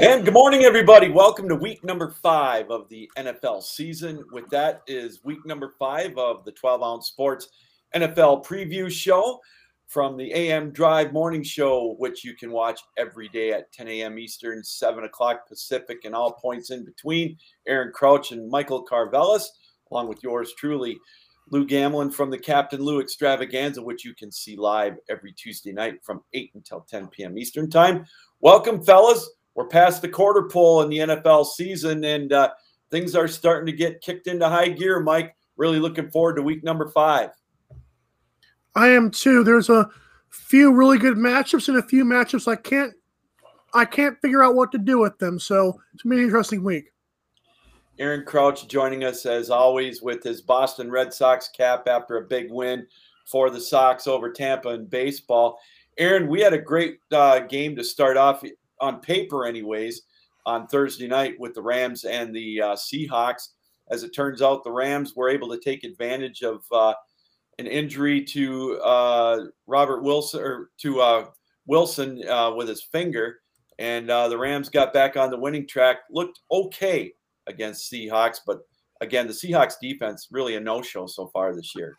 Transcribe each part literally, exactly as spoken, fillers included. And good morning, everybody. Welcome to week number five of the N F L season. With that is week number five of the twelve ounce Sports N F L Preview Show from the A M Drive Morning Show, which you can watch every day at ten a m Eastern, seven o'clock Pacific, and all points in between. Aaron Crouch and Michael Carvelis, along with yours truly, Lou Gamlin from the Captain Lou Extravaganza, which you can see live every Tuesday night from eight until ten p m Eastern time. Welcome, fellas. We're past the quarter pole in the N F L season, and uh, things are starting to get kicked into high gear, Mike. Really looking forward to week number five. I am too. There's a few really good matchups and a few matchups I can't I can't figure out what to do with them. So it's been an interesting week. Aaron Crouch joining us as always with his Boston Red Sox cap after a big win for the Sox over Tampa in baseball. Aaron, we had a great uh, game to start off on paper anyways on Thursday night with the Rams and the uh, Seahawks. As it turns out, the Rams were able to take advantage of uh, an injury to uh, Robert Wilson or to uh, Wilson uh, with his finger, and uh, the Rams got back on the winning track. Looked okay against Seahawks, but again, the Seahawks defense really a no-show so far this year.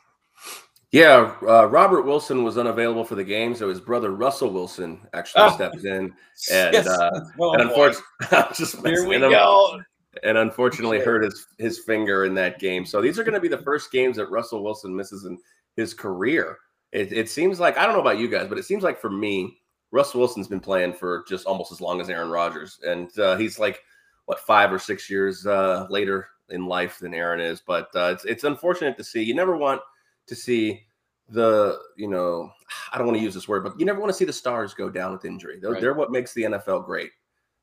Yeah, uh, Robert Wilson was unavailable for the game, so his brother Russell Wilson actually oh. stepped in, and yes. uh, oh, and unfortunately, just here we go. And unfortunately hurt his, his finger in that game. So these are going to be the first games that Russell Wilson misses in his career. It, it seems like, I don't know about you guys, but it seems like for me, Russell Wilson's been playing for just almost as long as Aaron Rodgers. And uh, he's like, what, five or six years uh, later in life than Aaron is. But uh, it's, it's unfortunate to see. You never want to see the, you know, I don't want to use this word, but you never want to see the stars go down with injury. They're, right. they're what makes the N F L great.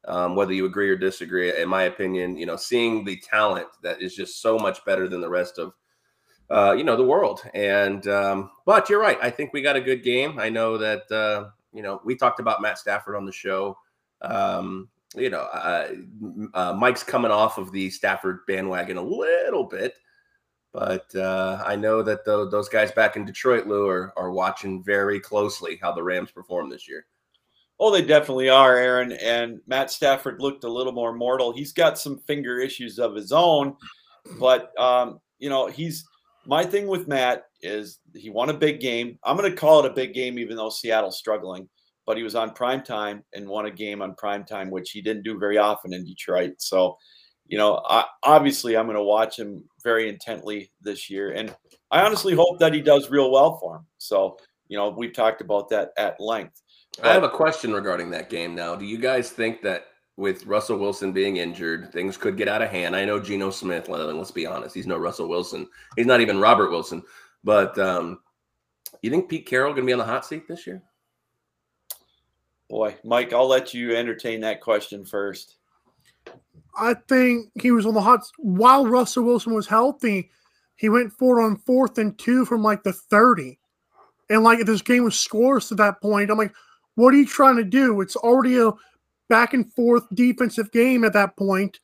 Um, whether you agree or disagree, in my opinion, you know, seeing the talent that is just so much better than the rest of, uh, you know, the world. And, um, but you're right. I think we got a good game. I know that, uh, you know, we talked about Matt Stafford on the show. Um, you know, uh, uh, Mike's coming off of the Stafford bandwagon a little bit, but uh, I know that the, those guys back in Detroit, Lou, are, are watching very closely how the Rams perform this year. Oh, they definitely are, Aaron. And Matt Stafford looked a little more mortal. He's got some finger issues of his own, but um, you know, he's my thing with Matt is he won a big game. I'm going to call it a big game, even though Seattle's struggling, but he was on prime time and won a game on prime time, which he didn't do very often in Detroit. So, you know, I, obviously I'm going to watch him very intently this year. And I honestly hope that he does real well for him. So, you know, we've talked about that at length. I have a question regarding that game now. Do you guys think that with Russell Wilson being injured, things could get out of hand? I know Geno Smith, let's be honest, he's no Russell Wilson. He's not even Robert Wilson. But um, you think Pete Carroll going to be on the hot seat this year? Boy, Mike, I'll let you entertain that question first. I think he was on the hot seat. While Russell Wilson was healthy, he went forward on fourth and two from like the thirty. And like if this game was scoreless at that point, I'm like, what are you trying to do? It's already a back and forth defensive game at that point.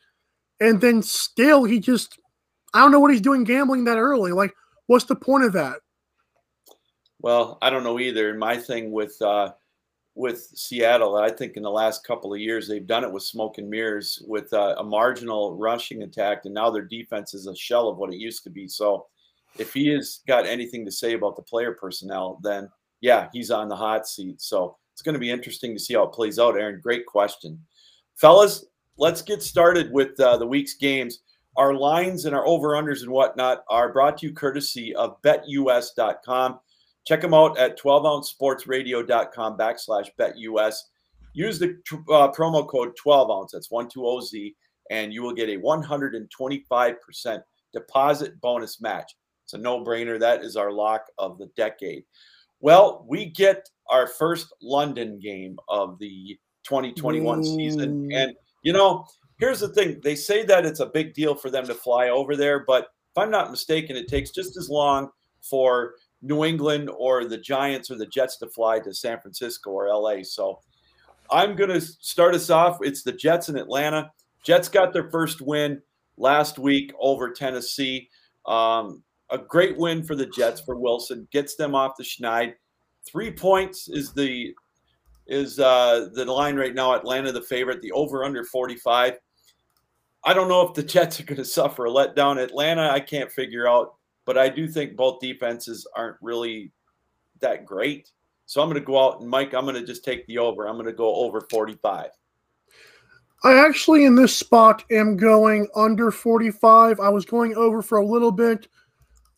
And then still he just, I don't know what he's doing gambling that early. Like, what's the point of that? Well, I don't know either. And my thing with, uh, with Seattle, I think in the last couple of years, they've done it with smoke and mirrors with uh, a marginal rushing attack. And now their defense is a shell of what it used to be. So if he has got anything to say about the player personnel, then yeah, he's on the hot seat. So it's going to be interesting to see how it plays out, Aaron. Great question. Fellas, let's get started with uh, the week's games. Our lines and our over-unders and whatnot are brought to you courtesy of bet U S dot com. Check them out at twelve ounce sports radio dot com backslash BetUS. Use the uh, promo code twelve ounce, that's one two zero Z, and you will get a one hundred twenty-five percent deposit bonus match. It's a no-brainer. That is our lock of the decade. Well, we get our first London game of the twenty twenty-one mm. season. And, you know, here's the thing. They say that it's a big deal for them to fly over there, but if I'm not mistaken, it takes just as long for New England or the Giants or the Jets to fly to San Francisco or L A. So I'm going to start us off. It's the Jets in Atlanta. Jets got their first win last week over Tennessee. Um A great win for the Jets for Wilson. Gets them off the schneid. Three points is the is uh, the line right now. Atlanta, the favorite, the over under forty-five. I don't know if the Jets are going to suffer a letdown. Atlanta, I can't figure out, but I do think both defenses aren't really that great. So I'm going to go out, and Mike, I'm going to just take the over. I'm going to go over forty-five. I actually, in this spot, am going under forty-five. I was going over for a little bit,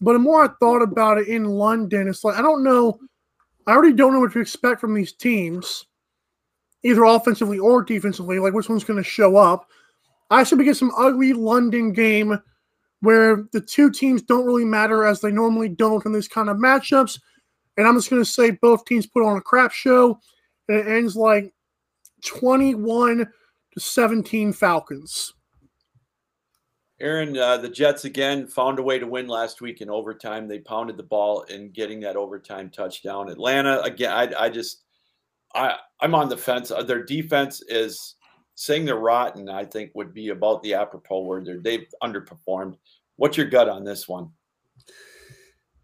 but the more I thought about it in London, it's like, I don't know. I already don't know what to expect from these teams, either offensively or defensively, like which one's going to show up. I should get some ugly London game where the two teams don't really matter as they normally don't in these kind of matchups. And I'm just going to say both teams put on a crap show, and it ends like twenty-one to seventeen Falcons. Aaron, uh, the Jets again found a way to win last week in overtime. They pounded the ball in getting that overtime touchdown. Atlanta, again, I, I just I, I'm on the fence. Their defense is saying they're rotten, I think, would be about the apropos word. They've underperformed. What's your gut on this one?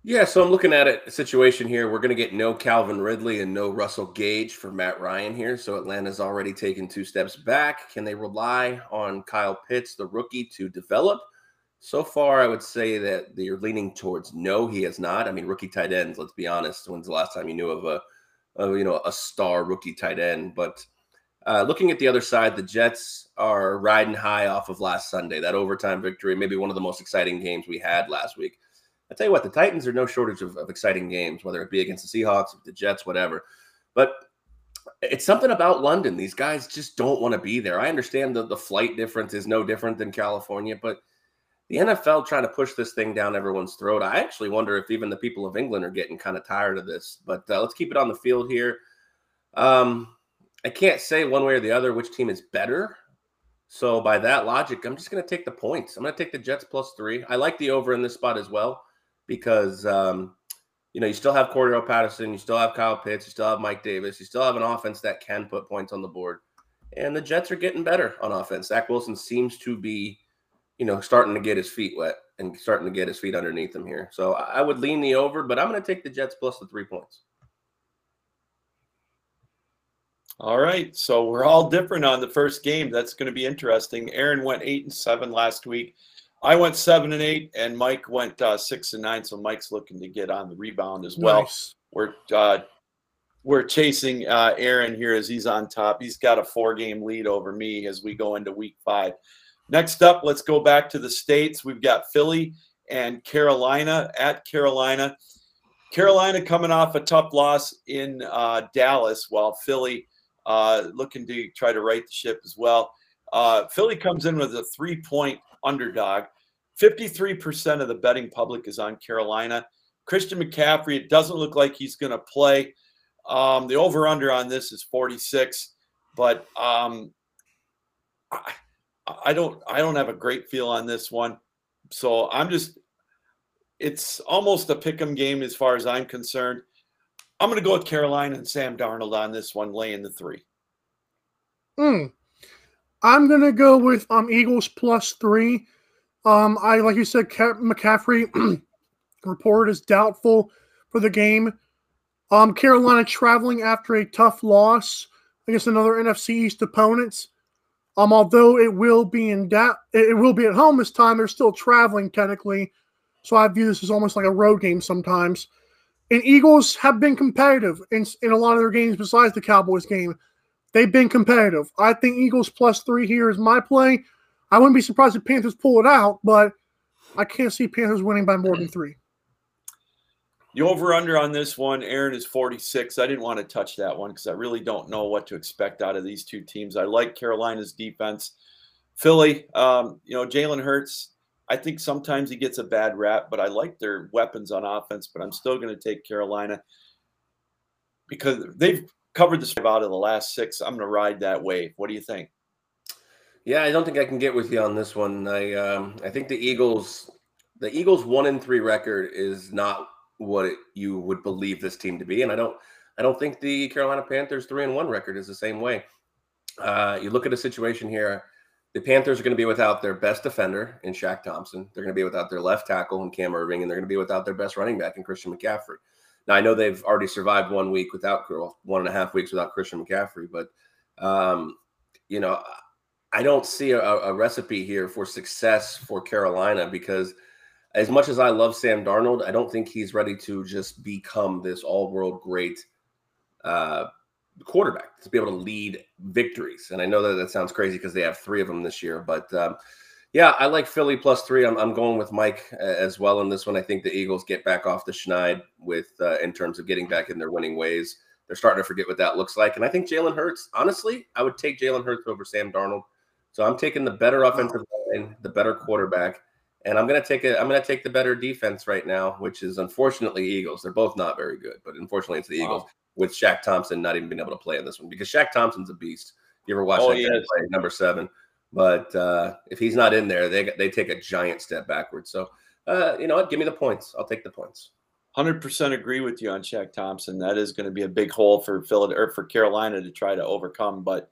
Yeah, so I'm looking at it, a situation here. We're going to get no Calvin Ridley and no Russell Gage for Matt Ryan here. So Atlanta's already taken two steps back. Can they rely on Kyle Pitts, the rookie, to develop? So far, I would say that you're leaning towards no, he has not. I mean, rookie tight ends, let's be honest. When's the last time you knew of a, of, you know, a star rookie tight end? But uh, looking at the other side, the Jets are riding high off of last Sunday, that overtime victory, maybe one of the most exciting games we had last week. I tell you what, the Titans are no shortage of, of exciting games, whether it be against the Seahawks, the Jets, whatever. But it's something about London. These guys just don't want to be there. I understand that the flight difference is no different than California, but the N F L trying to push this thing down everyone's throat. I actually wonder if even the people of England are getting kind of tired of this. But uh, let's keep it on the field here. Um, I can't say one way or the other which team is better. So by that logic, I'm just going to take the points. I'm going to take the Jets plus three. I like the over in this spot as well. Because, um, you know, you still have Cordero Patterson, you still have Kyle Pitts, you still have Mike Davis, you still have an offense that can put points on the board. And the Jets are getting better on offense. Zach Wilson seems to be, you know, starting to get his feet wet and starting to get his feet underneath him here. So I would lean the over, but I'm going to take the Jets plus the three points. All right. So we're all different on the first game. That's going to be interesting. Aaron went eight and seven last week. I went seven and eight, and Mike went uh, six and nine. So Mike's looking to get on the rebound as well. Nice. We're uh, we're chasing uh, Aaron here as he's on top. He's got a four-game lead over me as we go into week five. Next up, let's go back to the States. We've got Philly and Carolina at Carolina. Carolina coming off a tough loss in uh, Dallas, while Philly uh, looking to try to right the ship as well. Uh, Philly comes in with a three-point underdog. fifty-three percent of the betting public is on Carolina. Christian McCaffrey, it doesn't look like he's going to play. Um, the over-under on this is forty-six, but um, I, I don't I don't have a great feel on this one. So I'm just – it's almost a pick-em game as far as I'm concerned. I'm going to go with Carolina and Sam Darnold on this one, laying the three. Hmm. I'm going to go with um, Eagles plus three. Um, I, like you said, Cap- McCaffrey reported as doubtful for the game. Um, Carolina traveling after a tough loss against another N F C East opponent. Um, although it will be in da- it will be at home this time, they're still traveling technically. So I view this as almost like a road game sometimes. And Eagles have been competitive in, in a lot of their games besides the Cowboys game. They've been competitive. I think Eagles plus three here is my play. I wouldn't be surprised if Panthers pull it out, but I can't see Panthers winning by more than three. The over-under on this one, Aaron, is forty-six. I didn't want to touch that one because I really don't know what to expect out of these two teams. I like Carolina's defense. Philly, um, you know, Jalen Hurts, I think sometimes he gets a bad rap, but I like their weapons on offense, but I'm still going to take Carolina because they've – covered this out of the last six. I'm going to ride that wave. What do you think? Yeah, I don't think I can get with you on this one. I um, I think the Eagles, the Eagles one and three record is not what it, you would believe this team to be, and I don't I don't think the Carolina Panthers three and one record is the same way. Uh, you look at a situation here. The Panthers are going to be without their best defender in Shaq Thompson. They're going to be without their left tackle in Cam Irving, and they're going to be without their best running back in Christian McCaffrey. Now, I know they've already survived one week without one and a half weeks without Christian McCaffrey, but, um, you know, I don't see a, a recipe here for success for Carolina, because as much as I love Sam Darnold, I don't think he's ready to just become this all-world great uh, quarterback to be able to lead victories. And I know that that sounds crazy because they have three of them this year, but um, yeah, I like Philly plus three. I'm, I'm going with Mike as well in this one. I think the Eagles get back off the schneid with uh, in terms of getting back in their winning ways. They're starting to forget what that looks like. And I think Jalen Hurts, honestly, I would take Jalen Hurts over Sam Darnold. So I'm taking the better offensive line, the better quarterback, and I'm gonna take a I'm gonna take the better defense right now, which is unfortunately Eagles. They're both not very good, but unfortunately it's the wow. Eagles, with Shaq Thompson not even being able to play in this one, because Shaq Thompson's a beast. You ever watch oh, that yeah. play number seven? But uh, if he's not in there, they they take a giant step backwards. So uh, you know what? Give me the points. I'll take the points. one hundred percent agree with you on Shaq Thompson. That is going to be a big hole for Philadelphia or for Carolina to try to overcome, but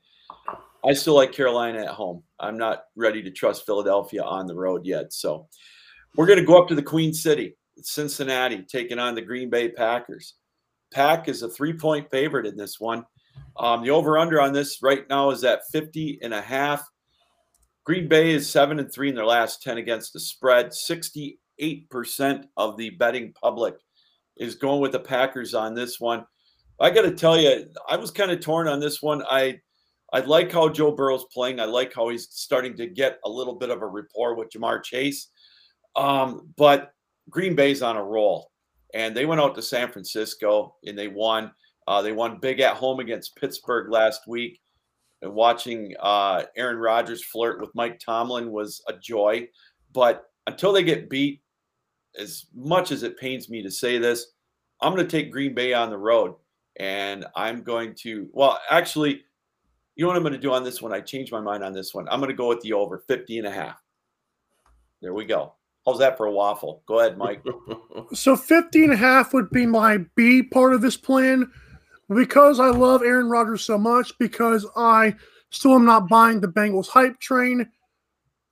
I still like Carolina at home. I'm not ready to trust Philadelphia on the road yet. So we're going to go up to the Queen City. It's Cincinnati taking on the Green Bay Packers. Pack is a three-point favorite in this one. Um, the over-under on this right now is at fifty and a half. Green Bay is seven and three in their last ten against the spread. sixty-eight percent of the betting public is going with the Packers on this one. I got to tell you, I was kind of torn on this one. I I like how Joe Burrow's playing. I like how he's starting to get a little bit of a rapport with Ja'Marr Chase. Um, but Green Bay's on a roll. And they went out to San Francisco, and they won. Uh, they won big at home against Pittsburgh last week. And watching uh, Aaron Rodgers flirt with Mike Tomlin was a joy. But until they get beat, as much as it pains me to say this, I'm going to take Green Bay on the road. And I'm going to – well, actually – you know what I'm going to do on this one? I changed my mind on this one. I'm going to go with the over, fifty and a half. There we go. How's that for a waffle? Go ahead, Mike. So fifty and a half would be my B part of this plan, because I love Aaron Rodgers so much, because I still am not buying the Bengals hype train.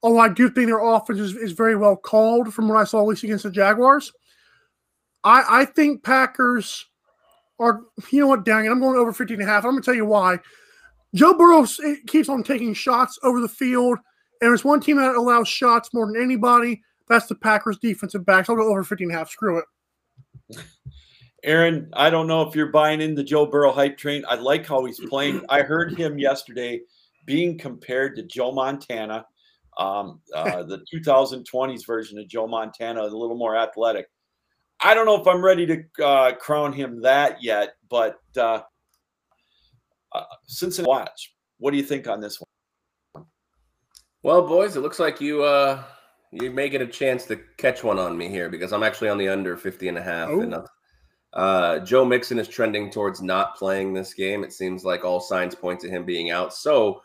Although I do think their offense is, is very well called from what I saw, at least against the Jaguars. I, I think Packers are, you know what, dang it, I'm going over fifty and a half. I'm going to tell you why. Joe Burrow keeps on taking shots over the field, and there's one team that allows shots more than anybody. That's the Packers defensive backs. I'll go over fifty and a half. Screw it. Aaron, I don't know if you're buying in the Joe Burrow hype train. I like how he's playing. I heard him yesterday being compared to Joe Montana, um, uh, the two thousand twenties version of Joe Montana, a little more athletic. I don't know if I'm ready to uh, crown him that yet, but uh, – Uh, Cincinnati watch. What do you think on this one? Well, boys, it looks like you uh, you may get a chance to catch one on me here, because I'm actually on the under fifty and a half. Oh. And uh, uh, Joe Mixon is trending towards not playing this game. It seems like all signs point to him being out. So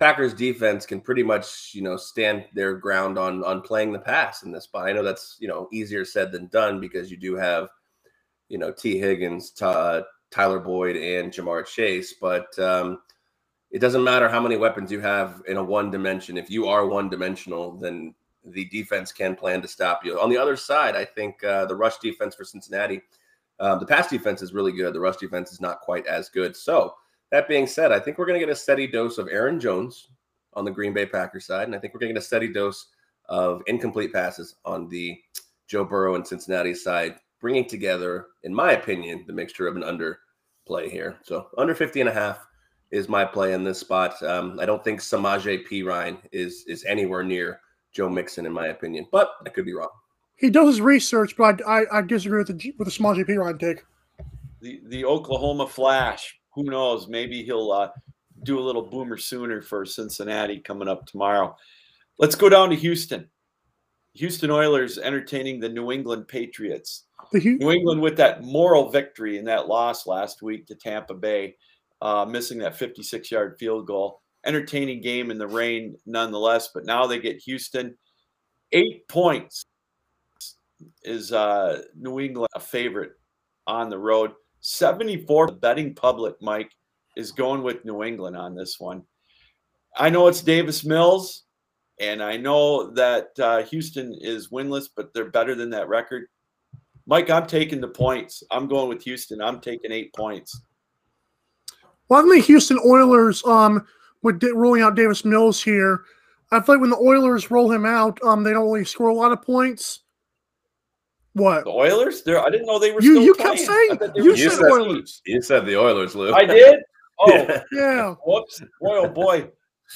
Packers defense can pretty much, you know, stand their ground on on playing the pass in this spot. I know that's, you know, easier said than done, because you do have, you know, T. Higgins, Todd, Tyler Boyd, and Ja'Marr Chase, but um, it doesn't matter how many weapons you have in a one dimension. If you are one dimensional, then the defense can plan to stop you. On the other side, I think uh, the rush defense for Cincinnati, uh, the pass defense is really good. The rush defense is not quite as good. So that being said, I think we're going to get a steady dose of Aaron Jones on the Green Bay Packers side, and I think we're going to get a steady dose of incomplete passes on the Joe Burrow and Cincinnati side, bringing together, in my opinion, the mixture of an under play here. So under fifty and a half is my play in this spot. Um, I don't think Samaje Perine is is anywhere near Joe Mixon, in my opinion, but I could be wrong. He does his research, but I, I, I disagree with the with the Samaje Perine take. The the Oklahoma Flash. Who knows? Maybe he'll uh, do a little boomer sooner for Cincinnati coming up tomorrow. Let's go down to Houston. Houston Oilers entertaining the New England Patriots. New England with that moral victory in that loss last week to Tampa Bay, uh, missing that fifty-six yard field goal. Entertaining game in the rain nonetheless, but now they get Houston. Eight points is uh, New England a favorite on the road. seventy-four percent of the betting public, Mike, is going with New England on this one. I know it's Davis Mills, and I know that uh, Houston is winless, but they're better than that record. Mike, I'm taking the points. I'm going with Houston. I'm taking eight points. Well, I think Houston Oilers, um, with rolling out Davis Mills here, I feel like when the Oilers roll him out, um, they don't really score a lot of points. What? The Oilers? They're, I didn't know they were you, still You playing. Kept saying you said, said Oilers. You said the Oilers, Lou. I did? Oh, yeah. Whoops. Boy, oh, boy.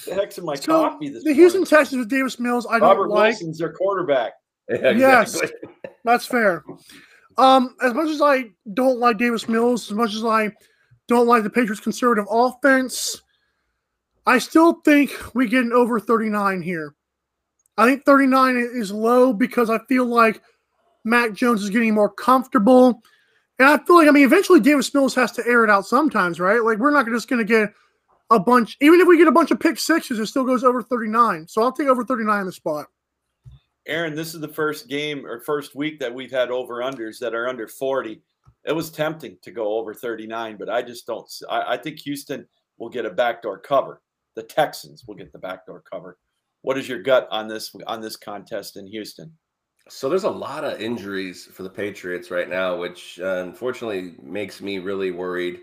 The heck's in my so, coffee this the morning. Houston Texans with Davis Mills, I Robert don't like. Robert Wilson's their quarterback. Yeah, exactly. Yes, that's fair. Um, as much as I don't like Davis Mills, as much as I don't like the Patriots' conservative offense, I still think we get an over thirty-nine here. I think thirty-nine is low because I feel like Mac Jones is getting more comfortable. And I feel like, I mean, eventually Davis Mills has to air it out sometimes, right? Like, we're not just going to get a bunch. Even if we get a bunch of pick sixes, it still goes over thirty-nine. So I'll take over thirty-nine in the spot. Aaron, this is the first game or first week that we've had over-unders that are under forty. It was tempting to go over thirty-nine, but I just don't. I, I think Houston will get a backdoor cover. The Texans will get the backdoor cover. What is your gut on this on this contest in Houston? So there's a lot of injuries for the Patriots right now, which uh, unfortunately makes me really worried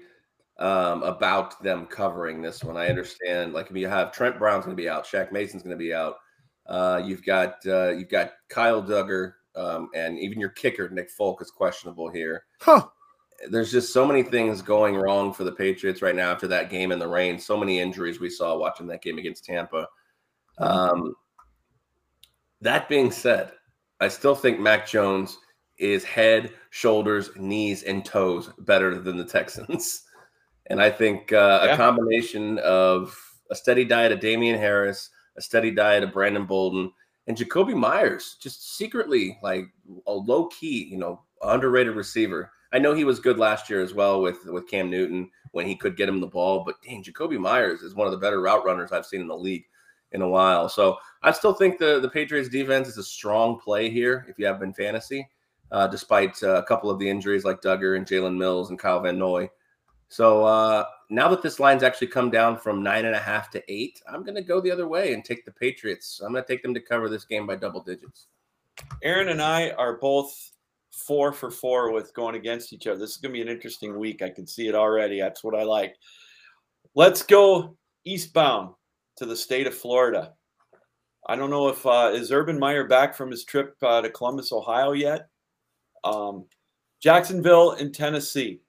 um, about them covering this one. I understand, like, you have Trent Brown's going to be out, Shaq Mason's going to be out. Uh, you've got uh, you've got Kyle Duggar, um, and even your kicker Nick Folk is questionable here. Huh. There's just so many things going wrong for the Patriots right now after that game in the rain. So many injuries we saw watching that game against Tampa. Um, that being said, I still think Mac Jones is head, shoulders, knees, and toes better than the Texans. And I think uh, yeah. a combination of a steady diet of Damian Harris, a steady diet of Brandon Bolden, and Jacoby Myers, just secretly like a low-key, you know, underrated receiver. I know he was good last year as well with, with Cam Newton when he could get him the ball, but dang, Jacoby Myers is one of the better route runners I've seen in the league in a while. So I still think the, the Patriots defense is a strong play here if you have been fantasy, uh, despite uh, a couple of the injuries like Duggar and Jalen Mills and Kyle Van Noy. So uh, now that this line's actually come down from nine and a half to eight, I'm going to go the other way and take the Patriots. I'm going to take them to cover this game by double digits. Aaron and I are both four for four with going against each other. This is going to be an interesting week. I can see it already. That's what I like. Let's go eastbound to the state of Florida. I don't know if uh, is Urban Meyer back from his trip uh, to Columbus, Ohio yet? Um, Jacksonville and Tennessee.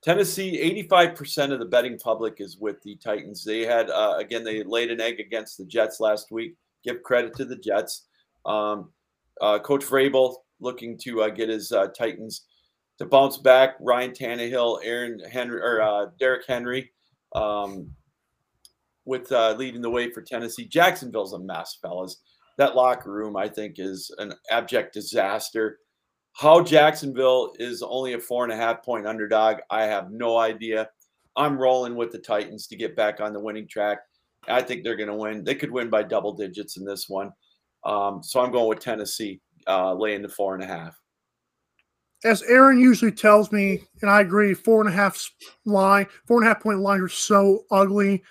Tennessee, eighty-five percent of the betting public is with the Titans. They had, uh, again, they laid an egg against the Jets last week. Give credit to the Jets. Um, uh, Coach Vrabel, looking to uh, get his uh, Titans to bounce back. Ryan Tannehill, Aaron Henry, or uh, Derek Henry, um, with uh, leading the way for Tennessee. Jacksonville's a mess, fellas. That locker room, I think, is an abject disaster. How Jacksonville is only a four and a half point underdog, I have no idea. I'm rolling with the Titans to get back on the winning track. I think they're going to win. They could win by double digits in this one. Um, so I'm going with Tennessee. Uh, laying the four and a half. As Aaron usually tells me, and I agree, four and a half line, four and a half point lines are so ugly,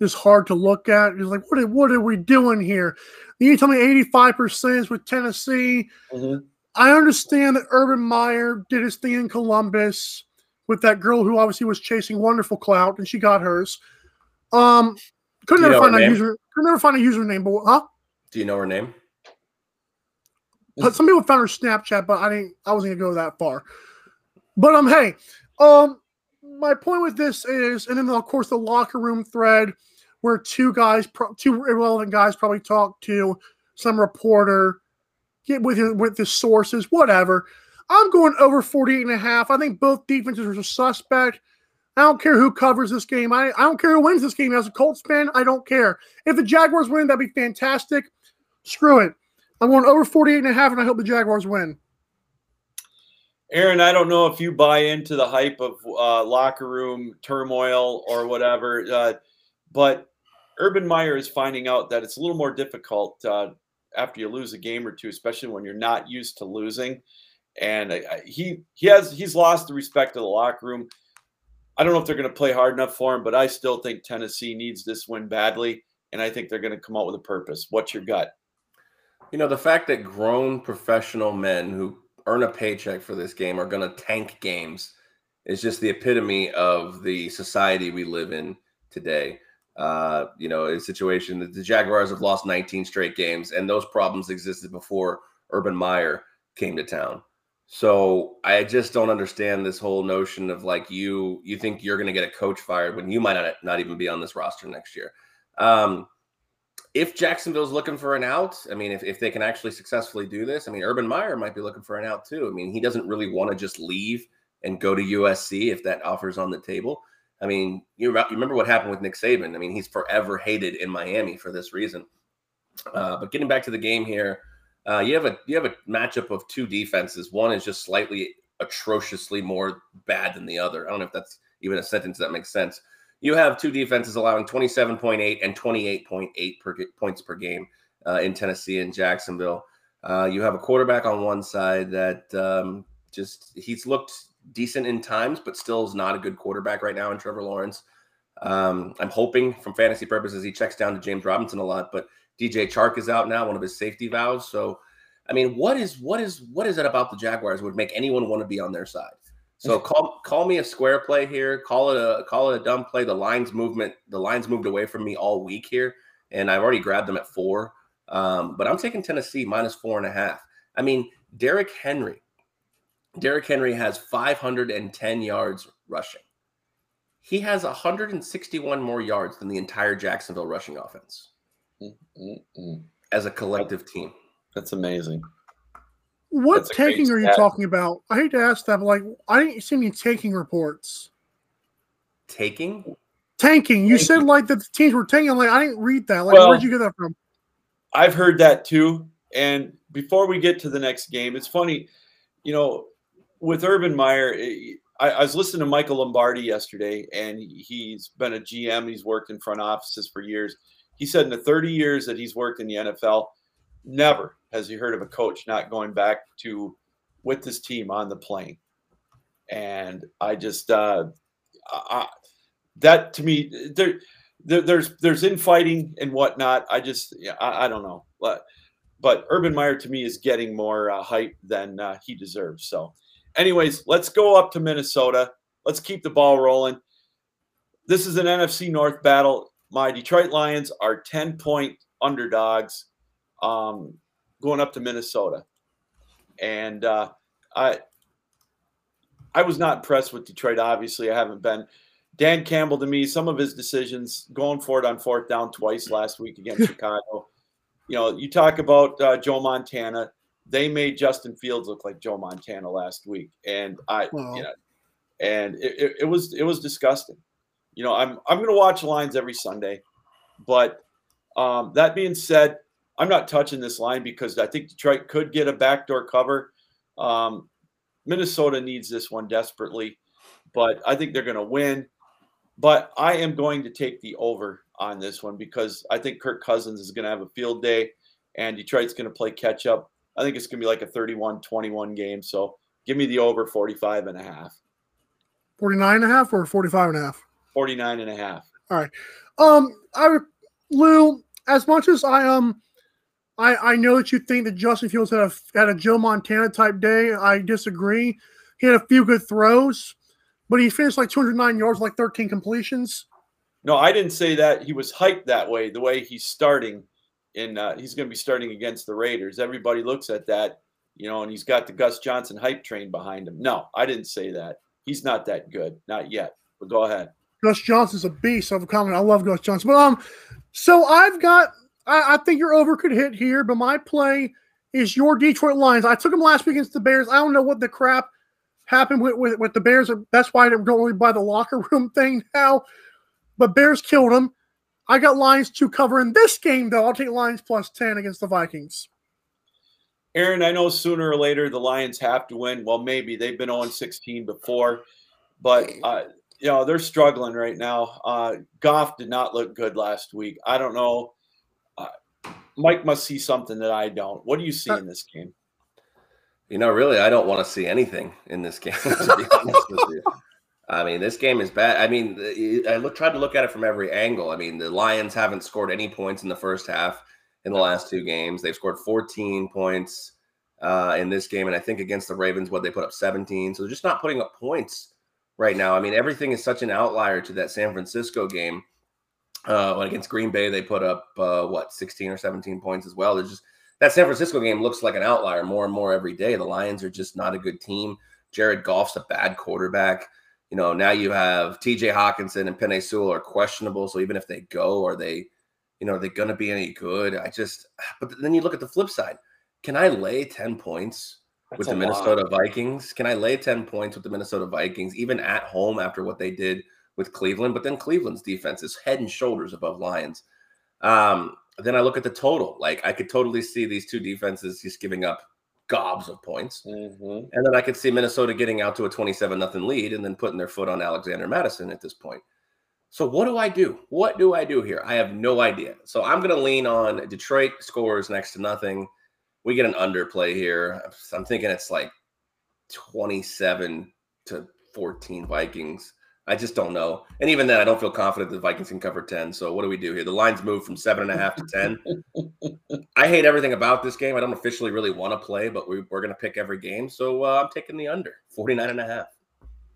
it's hard to look at. He's like, what are, what are we doing here? You tell me eighty-five percent is with Tennessee. Mm-hmm. I understand that Urban Meyer did his thing in Columbus with that girl who obviously was chasing wonderful clout, and she got hers. Um, could never find a user. Could never find a username, but huh? Do you know her name? But some people found her Snapchat, but I didn't. I wasn't gonna go that far. But um, hey, um, my point with this is, and then of course the locker room thread, where two guys, two irrelevant guys, probably talked to some reporter, get with his, with his sources, whatever. I'm going over forty-eight and a half. I think both defenses are suspect. I don't care who covers this game. I I don't care who wins this game. As a Colts fan, I don't care. If the Jaguars win, that'd be fantastic. Screw it. I'm going over forty-eight and a half, and I hope the Jaguars win. Aaron, I don't know if you buy into the hype of uh, locker room turmoil or whatever, uh, but Urban Meyer is finding out that it's a little more difficult uh, after you lose a game or two, especially when you're not used to losing. And I, he he has he's lost the respect of the locker room. I don't know if they're going to play hard enough for him, but I still think Tennessee needs this win badly, and I think they're going to come out with a purpose. What's your gut? You know, the fact that grown professional men who earn a paycheck for this game are going to tank games is just the epitome of the society we live in today. Uh, you know, a situation that the Jaguars have lost nineteen straight games, and those problems existed before Urban Meyer came to town. So I just don't understand this whole notion of like you you think you're going to get a coach fired when you might not, not even be on this roster next year. Um, if Jacksonville's looking for an out, I mean, if, if they can actually successfully do this, I mean, Urban Meyer might be looking for an out too. I mean, he doesn't really want to just leave and go to U S C if that offer's on the table. I mean, you remember what happened with Nick Saban. I mean, he's forever hated in Miami for this reason. Uh, but getting back to the game here, uh, you have a you have a matchup of two defenses. One is just slightly atrociously more bad than the other. I don't know if that's even a sentence that makes sense. You have two defenses allowing twenty-seven point eight and twenty-eight point eight per, points per game uh, in Tennessee and Jacksonville. Uh, you have a quarterback on one side that um, just he's looked – decent in times, but still is not a good quarterback right now in Trevor Lawrence. Um, I'm hoping from fantasy purposes, he checks down to James Robinson a lot, but D J Chark is out now, one of his safety valves. So, I mean, what is, what is, what is it about the Jaguars would make anyone want to be on their side? So call, call me a square play here. Call it a, call it a dumb play. The lines movement, the lines moved away from me all week here. And I've already grabbed them at four. Um, but I'm taking Tennessee minus four and a half. I mean, Derek Henry, Derrick Henry has five hundred ten yards rushing. He has one hundred sixty-one more yards than the entire Jacksonville rushing offense Mm-mm-mm. as a collective team. That's amazing. What That's taking are you stat. talking about? I hate to ask that, but like, I didn't see any taking reports. Taking? Tanking. You Tanking. said like that the teams were tanking. Like, I didn't read that. Like, well, where'd you get that from? I've heard that too. And before we get to the next game, it's funny. You know, with Urban Meyer, I, I was listening to Michael Lombardi yesterday, and he's been a G M. He's worked in front offices for years. He said in the thirty years that he's worked in the N F L, never has he heard of a coach not going back to with this team on the plane. And I just uh, I, that to me, there, there, there's there's infighting and whatnot. I just I, I don't know. But Urban Meyer, to me, is getting more uh, hype than uh, he deserves. So anyways, let's go up to Minnesota. Let's keep the ball rolling. This is an N F C North battle. My Detroit Lions are ten-point underdogs um, going up to Minnesota. And uh, I I was not impressed with Detroit, obviously. I haven't been. Dan Campbell, to me, some of his decisions, going for it on fourth down twice last week against Chicago. You know, you talk about uh, Joe Montana. They made Justin Fields look like Joe Montana last week, and I, wow. you know, and it, it, it was it was disgusting. You know, I'm I'm going to watch lines every Sunday, but um, that being said, I'm not touching this line because I think Detroit could get a backdoor cover. Um, Minnesota needs this one desperately, but I think they're going to win. But I am going to take the over on this one because I think Kirk Cousins is going to have a field day and Detroit's going to play catch up. I think it's going to be like a thirty-one twenty-one game. So give me the over forty-five and a half. forty-nine and a half or forty-five and a half? forty-nine and a half. All right. Um, I, Lou, as much as I um, I, I know that you think that Justin Fields had a, had a Joe Montana type day, I disagree. He had a few good throws. But he finished like two hundred nine yards, like thirteen completions. No, I didn't say that. He was hyped that way, the way he's starting. in uh, he's going to be starting against the Raiders. Everybody looks at that, you know, and he's got the Gus Johnson hype train behind him. No, I didn't say that. He's not that good. Not yet. But go ahead. Gus Johnson's a beast of a comment. I love Gus Johnson. But um, so I've got I, – I think your over could hit here, but my play is your Detroit Lions. I took them last week against the Bears. I don't know what the crap – happened with, with, with the Bears. That's why I don't really buy the locker room thing now. But Bears killed them. I got Lions to cover in this game, though. I'll take Lions plus ten against the Vikings. Aaron, I know sooner or later the Lions have to win. Well, maybe. They've been oh and sixteen before. But, uh, you know, they're struggling right now. Uh, Goff did not look good last week. I don't know. Uh, Mike must see something that I don't. What do you see in this game? You know, really, I don't want to see anything in this game, to be honest with you. I mean, this game is bad. I mean, I look, tried to look at it from every angle. I mean, the Lions haven't scored any points in the first half in the last two games. They've scored fourteen points uh, in this game. And I think against the Ravens, what, they put up seventeen. So they're just not putting up points right now. I mean, everything is such an outlier to that San Francisco game. Uh, when against Green Bay, they put up, uh, what, sixteen or seventeen points as well. There's just that San Francisco game looks like an outlier more and more every day. The Lions are just not a good team. Jared Goff's a bad quarterback. You know, now you have T J Hawkinson and Penei Sewell are questionable. So even if they go, are they, you know, are they going to be any good? I just, but then you look at the flip side. Can I lay ten points with the Minnesota Vikings? Can I lay ten points with the Minnesota Vikings, even at home after what they did with Cleveland? But then Cleveland's defense is head and shoulders above Lions. Um, then I look at the total. Like, I could totally see these two defenses just giving up gobs of points. Mm-hmm. And then I could see Minnesota getting out to a twenty-seven nothing lead and then putting their foot on Alexander Madison at this point. So what do I do? What do I do here? I have no idea. So I'm going to lean on Detroit scores next to nothing. We get an underplay here. I'm thinking it's like twenty-seven to fourteen Vikings. I just don't know. And even then, I don't feel confident the Vikings can cover ten. So what do we do here? The line's moved from seven and a half to ten. I hate everything about this game. I don't officially really want to play, but we, we're going to pick every game. So uh, I'm taking the under, forty-nine and a half.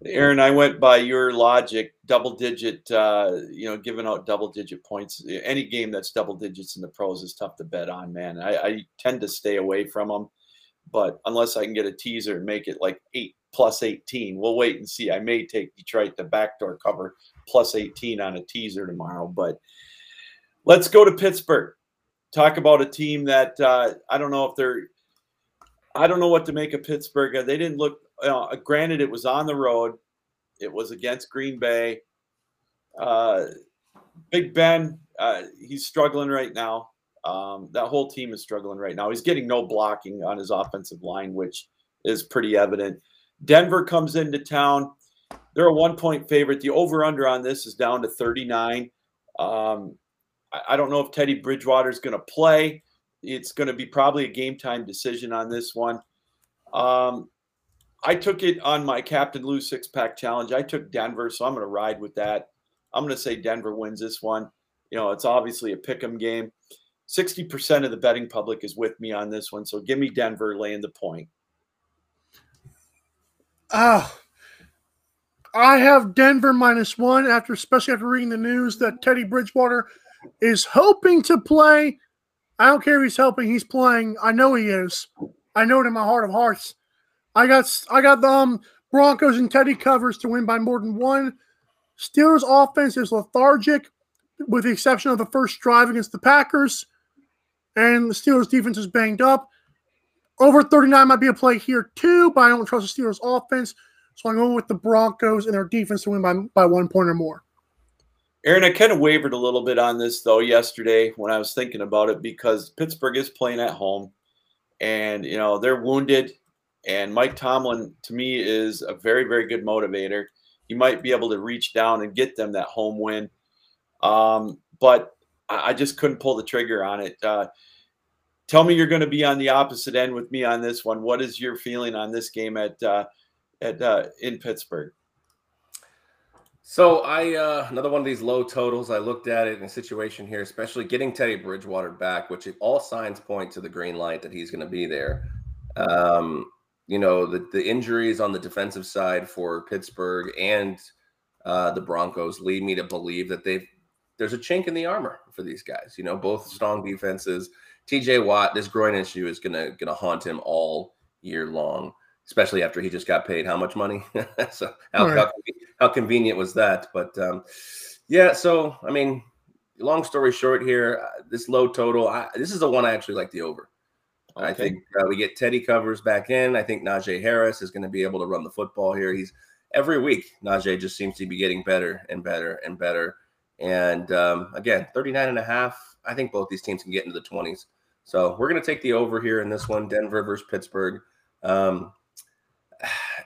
Aaron, I went by your logic, double-digit, uh, you know, giving out double-digit points. Any game that's double digits in the pros is tough to bet on, man. I, I tend to stay away from them, but unless I can get a teaser and make it like eight plus eighteen, we'll wait and see. I may take Detroit, the backdoor cover, plus eighteen on a teaser tomorrow. But let's go to Pittsburgh. Talk about a team that uh, I don't know if they're – I don't know what to make of Pittsburgh. They didn't look – Uh, granted, it was on the road. It was against Green Bay. Uh, Big Ben, uh, he's struggling right now. Um, that whole team is struggling right now. He's getting no blocking on his offensive line, which is pretty evident. Denver comes into town. They're a one-point favorite. The over-under on this is down to thirty-nine. Um, I, I don't know if Teddy Bridgewater is going to play. It's going to be probably a game-time decision on this one. Um, I took it on my Captain Lou six-pack challenge. I took Denver, so I'm going to ride with that. I'm going to say Denver wins this one. You know, it's obviously a pick-em game. sixty percent of the betting public is with me on this one, so give me Denver laying the point. Oh, I have Denver minus one, after, especially after reading the news that Teddy Bridgewater is hoping to play. I don't care if he's hoping, he's playing. I know he is. I know it in my heart of hearts. I got I got the um, Broncos and Teddy covers to win by more than one. Steelers' offense is lethargic, with the exception of the first drive against the Packers. And the Steelers' defense is banged up. Over thirty-nine might be a play here too, but I don't trust the Steelers' offense. So I'm going with the Broncos and their defense to win by, by one point or more. Aaron, I kind of wavered a little bit on this, though, yesterday when I was thinking about it, because Pittsburgh is playing at home. And, you know, they're wounded. And Mike Tomlin, to me, is a very, very good motivator. He might be able to reach down and get them that home win. Um, but I just couldn't pull the trigger on it. Uh, tell me you're going to be on the opposite end with me on this one. What is your feeling on this game at uh, at uh, in Pittsburgh? So I uh, another one of these low totals. I looked at it in a situation here, especially getting Teddy Bridgewater back, which all signs point to the green light that he's going to be there. Um You know, the, the injuries on the defensive side for Pittsburgh and uh, the Broncos lead me to believe that they've there's a chink in the armor for these guys. You know, both strong defenses. T J Watt, this groin issue is gonna gonna haunt him all year long, especially after he just got paid how much money? so how, right. how how convenient was that? But um, yeah, so I mean, long story short here, uh, this low total. I, this is the one I actually like the over. Okay. I think uh, we get Teddy covers back in. I think Najee Harris is going to be able to run the football here. He's every week. Najee just seems to be getting better and better and better. And um, again, thirty-nine and a half. I think both these teams can get into the twenties. So we're going to take the over here in this one, Denver versus Pittsburgh. Um,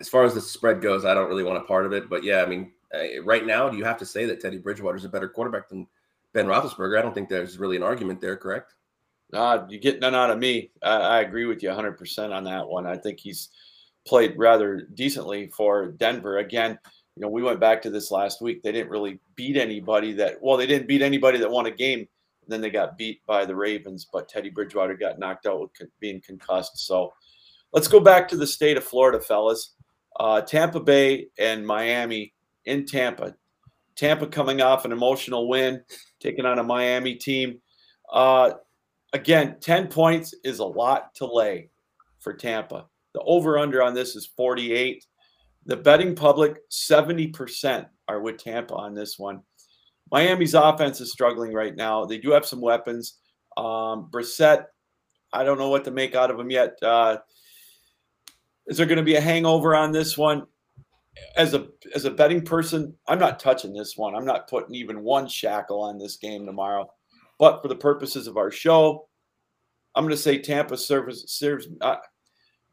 as far as the spread goes, I don't really want a part of it. But yeah, I mean, uh, right now, do you have to say that Teddy Bridgewater is a better quarterback than Ben Roethlisberger? I don't think there's really an argument there, correct? Uh, you get none out of me. I, I agree with you one hundred percent on that one. I think he's played rather decently for Denver. Again, you know, we went back to this last week. They didn't really beat anybody that – well, they didn't beat anybody that won a game. And then they got beat by the Ravens, but Teddy Bridgewater got knocked out with con- being concussed. So Let's go back to the state of Florida, fellas. Uh, Tampa Bay and Miami in Tampa. Tampa coming off an emotional win, taking on a Miami team. Uh, again, ten points is a lot to lay for Tampa. The over-under on this is forty-eight. The betting public, seventy percent are with Tampa on this one. Miami's offense is struggling right now. They do have some weapons. Um, Brissett, I don't know what to make out of him yet. Uh, is there going to be a hangover on this one? As a as a betting person, I'm not touching this one. I'm not putting even one shackle on this game tomorrow. But for the purposes of our show, I'm going to say Tampa serves, serves uh,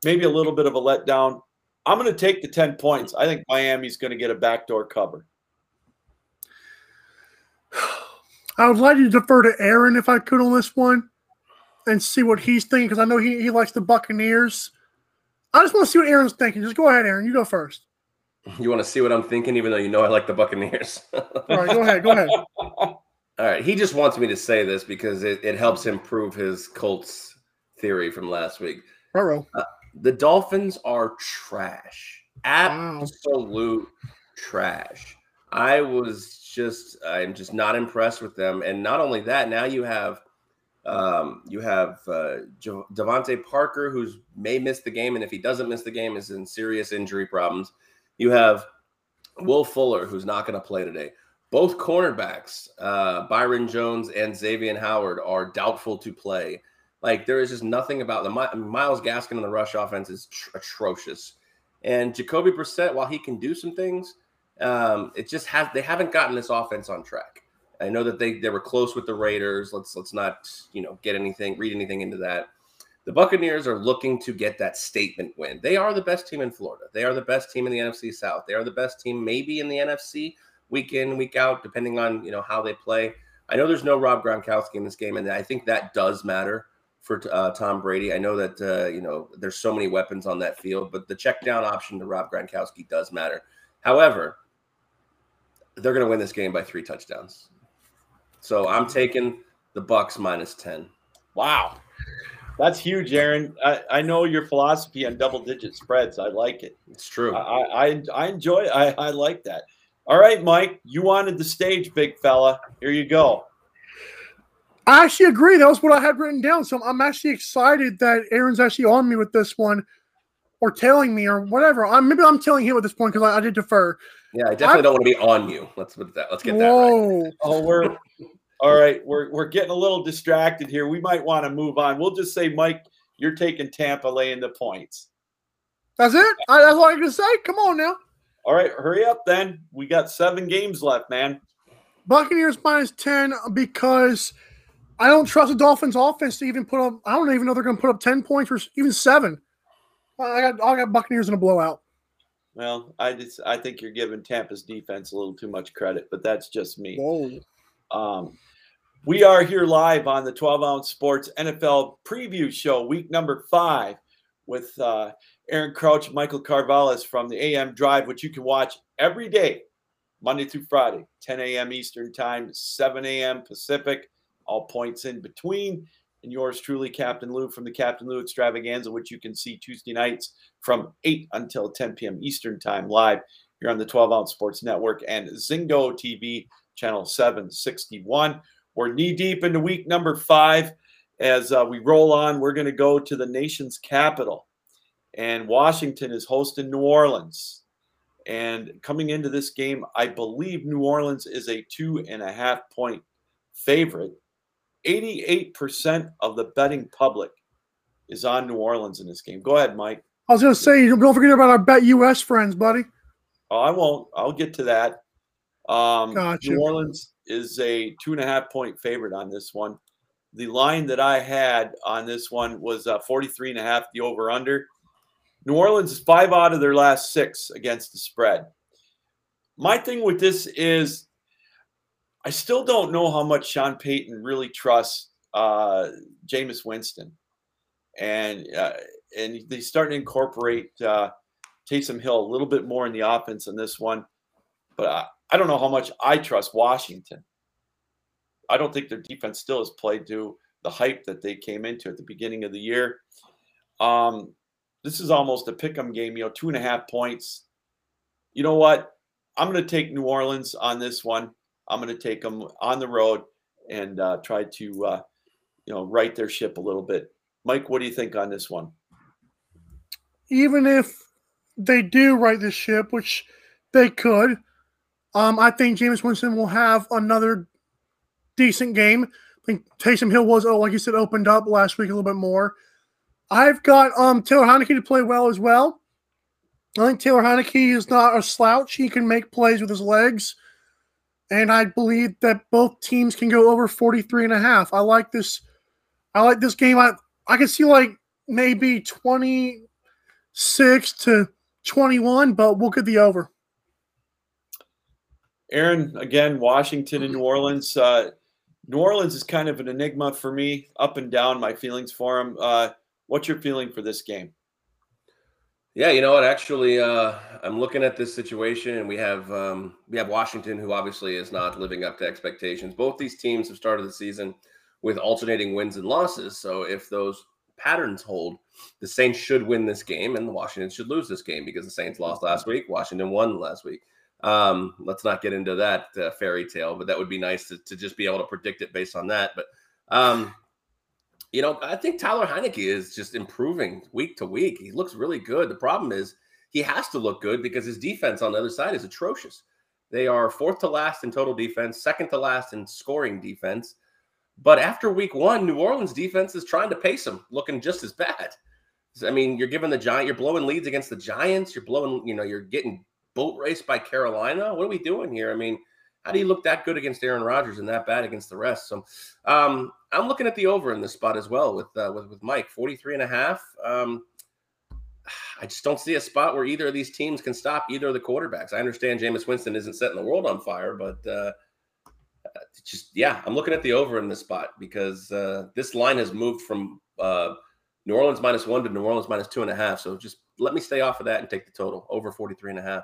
maybe a little bit of a letdown. I'm going to take the ten points. I think Miami's going to get a backdoor cover. I would like to defer to Aaron if I could on this one and see what he's thinking, because I know he, he likes the Buccaneers. I just want to see what Aaron's thinking. Just go ahead, Aaron. You go first. You want to see what I'm thinking, even though you know I like the Buccaneers. All right, go ahead. Go ahead. All right. He just wants me to say this because it, it helps him prove his Colts theory from last week. Uh, the Dolphins are trash. Absolute wow. trash. I was just – I'm just not impressed with them. And not only that, now you have um, you have uh, Devontae Parker, who may miss the game, and if he doesn't miss the game, is in serious injury problems. You have Will Fuller, who's not going to play today. Both cornerbacks, uh, Byron Jones and Xavier Howard, are doubtful to play. Like, there is just nothing about them. I mean, Myles Gaskin in the rush offense is tr- atrocious. And Jacoby Brissett, while he can do some things, um, it just has they haven't gotten this offense on track. I know that they, they were close with the Raiders. Let's let's not you know get anything read anything into that. The Buccaneers are looking to get that statement win. They are the best team in Florida. They are the best team in the N F C South. They are the best team maybe in the N F C week in, week out, depending on you know how they play. I know there's no Rob Gronkowski in this game, and I think that does matter for uh, Tom Brady. I know that uh, you know there's so many weapons on that field, but the check down option to Rob Gronkowski does matter. However, they're going to win this game by three touchdowns. So I'm taking the Bucs minus ten. Wow. That's huge, Aaron. I, I know your philosophy on double-digit spreads. I like it. It's true. I I, I enjoy it. I, I like that. All right, Mike, you wanted the stage, big fella. Here you go. I actually agree. That was what I had written down. So I'm actually excited that Aaron's actually on me with this one or telling me or whatever. I'm, maybe I'm telling him at this point because I, I did defer. Yeah, I definitely I, don't want to be on you. Let's put that. Let's get that whoa. Right. Oh, we're – All right, we're we're getting a little distracted here. We might want to move on. We'll just say, Mike, you're taking Tampa laying the points. That's it? I, that's all I can say? Come on now. All right, hurry up then. We got seven games left, man. Buccaneers minus ten because I don't trust the Dolphins' offense to even put up – I don't even know they're going to put up ten points or even seven. I got I got Buccaneers in a blowout. Well, I, just, I think you're giving Tampa's defense a little too much credit, but that's just me. Whoa. Um, we are here live on the twelve ounce Sports N F L Preview Show, week number five, with uh, Aaron Crouch and Michael Carvelis from the A M Drive, which you can watch every day, Monday through Friday, ten a.m. Eastern Time, seven a.m. Pacific, all points in between. And yours truly, Captain Lou, from the Captain Lou Extravaganza, which you can see Tuesday nights from eight until ten p.m. Eastern Time live here on the twelve ounce Sports Network and Zingo T V. Channel seven sixty-one. We're knee-deep into week number five. As uh, we roll on, we're going to go to the nation's capital. And Washington is hosting New Orleans. And coming into this game, I believe New Orleans is a two and a half point favorite. eighty-eight percent of the betting public is on New Orleans in this game. Go ahead, Mike. I was going to say, don't forget about our BetUS friends, buddy. Oh, I won't. I'll get to that. Um, gotcha. New Orleans is a two and a half point favorite on this one. The line that I had on this one was uh, forty-three and a half, the over under. New Orleans is five out of their last six against the spread. My thing with this is I still don't know how much Sean Payton really trusts uh, Jameis Winston. And, uh, and they start to incorporate uh, Taysom Hill a little bit more in the offense on this one. But I, I don't know how much I trust Washington. I don't think their defense still has played to the hype that they came into at the beginning of the year. Um, This is almost a pick'em game, you know, two and a half points. You know what? I'm going to take New Orleans on this one. I'm going to take them on the road and uh, try to, uh, you know, right their ship a little bit. Mike, what do you think on this one? Even if they do right the ship, which they could, um, I think Jameis Winston will have another decent game. I think Taysom Hill was, oh, like you said, opened up last week a little bit more. I've got um, Taylor Heinicke to play well as well. I think Taylor Heinicke is not a slouch. He can make plays with his legs. And I believe that both teams can go over forty-three and a half. I like this. I like this game. I, I can see like maybe twenty-six to twenty-one, but we'll get the over. Aaron, again, Washington and New Orleans. Uh, New Orleans is kind of an enigma for me, up and down, my feelings for them. Uh, what's your feeling for this game? Yeah, you know what? Actually, uh, I'm looking at this situation, and we have um, we have Washington, who obviously is not living up to expectations. Both these teams have started the season with alternating wins and losses. So if those patterns hold, the Saints should win this game, and the Washington should lose this game because the Saints lost last week. Washington won last week. Um, let's not get into that uh, fairy tale, but that would be nice to, to just be able to predict it based on that. But um, you know, I think Taylor Heinicke is just improving week to week. He looks really good. The problem is he has to look good because his defense on the other side is atrocious. They are fourth to last in total defense, second to last in scoring defense. But after week one, New Orleans defense is trying to pace them, looking just as bad. I mean, you're giving the Giants, you're blowing leads against the Giants. You're blowing, you know, you're getting boat raced by Carolina. What are we doing here? I mean, how do you look that good against Aaron Rodgers and that bad against the rest? So um, I'm looking at the over in this spot as well with uh, with, with Mike, forty-three and a half. Um, I just don't see a spot where either of these teams can stop either of the quarterbacks. I understand Jameis Winston isn't setting the world on fire, but uh, just, yeah, I'm looking at the over in this spot because uh, this line has moved from uh, New Orleans minus one to New Orleans minus two and a half. So just let me stay off of that and take the total over forty-three and a half.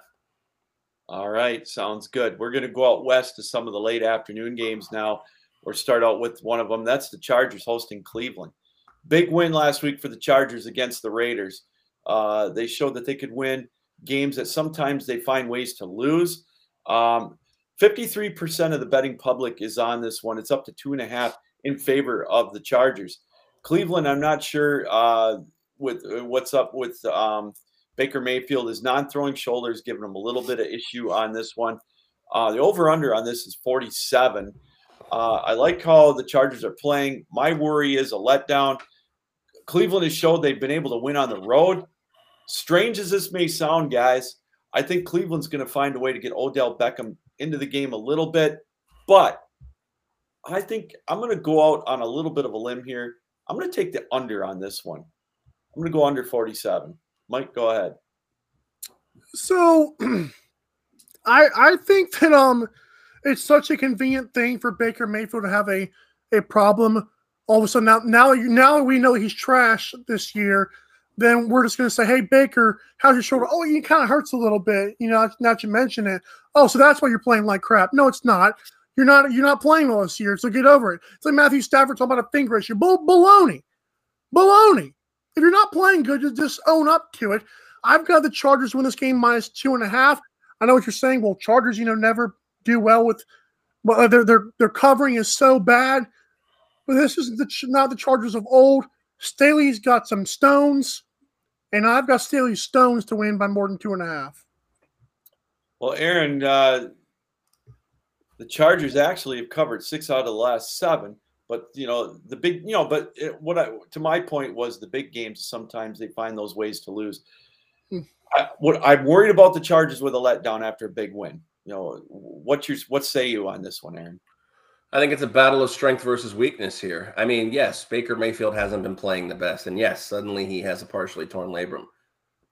All right, sounds good. We're going to go out west to some of the late afternoon games now, or start out with one of them. That's the Chargers hosting Cleveland. Big win last week for the Chargers against the Raiders. Uh, they showed that they could win games that sometimes they find ways to lose. Um, fifty-three percent of the betting public is on this one. It's up to two and a half in favor of the Chargers. Cleveland, I'm not sure uh, with uh, what's up with um, – Baker Mayfield is non-throwing shoulders, giving him a little bit of issue on this one. Uh, the over-under on this is forty-seven. Uh, I like how the Chargers are playing. My worry is a letdown. Cleveland has showed they've been able to win on the road. Strange as this may sound, guys, I think Cleveland's going to find a way to get Odell Beckham into the game a little bit. But I think I'm going to go out on a little bit of a limb here. I'm going to take the under on this one. I'm going to go under forty-seven. Mike, go ahead. So, I I think that um, it's such a convenient thing for Baker Mayfield to have a a problem. All of a sudden, now now now we know he's trash this year. Then we're just going to say, "Hey, Baker, how's your shoulder? Oh, it kind of hurts a little bit. You know, now that you mention it. Oh, so that's why you're playing like crap. No, it's not. You're not you're not playing well this year. So get over it." It's like Matthew Stafford talking about a finger issue. Bull baloney, baloney. If you're not playing good, you just own up to it. I've got the Chargers win this game minus two and a half. I know what you're saying. Well, Chargers, you know, never do well with well, – their, their, their covering is so bad. But this is the, not the Chargers of old. Staley's got some stones, and I've got Staley's stones to win by more than two and a half. Well, Aaron, uh, the Chargers actually have covered six out of the last seven. But, you know, the big, you know, but it, what I, to my point was the big games, sometimes they find those ways to lose. Mm. I, what I'm worried about the Chargers with a letdown after a big win. You know, what's your, what say you on this one, Aaron? I think it's a battle of strength versus weakness here. I mean, yes, Baker Mayfield hasn't been playing the best. And yes, suddenly he has a partially torn labrum.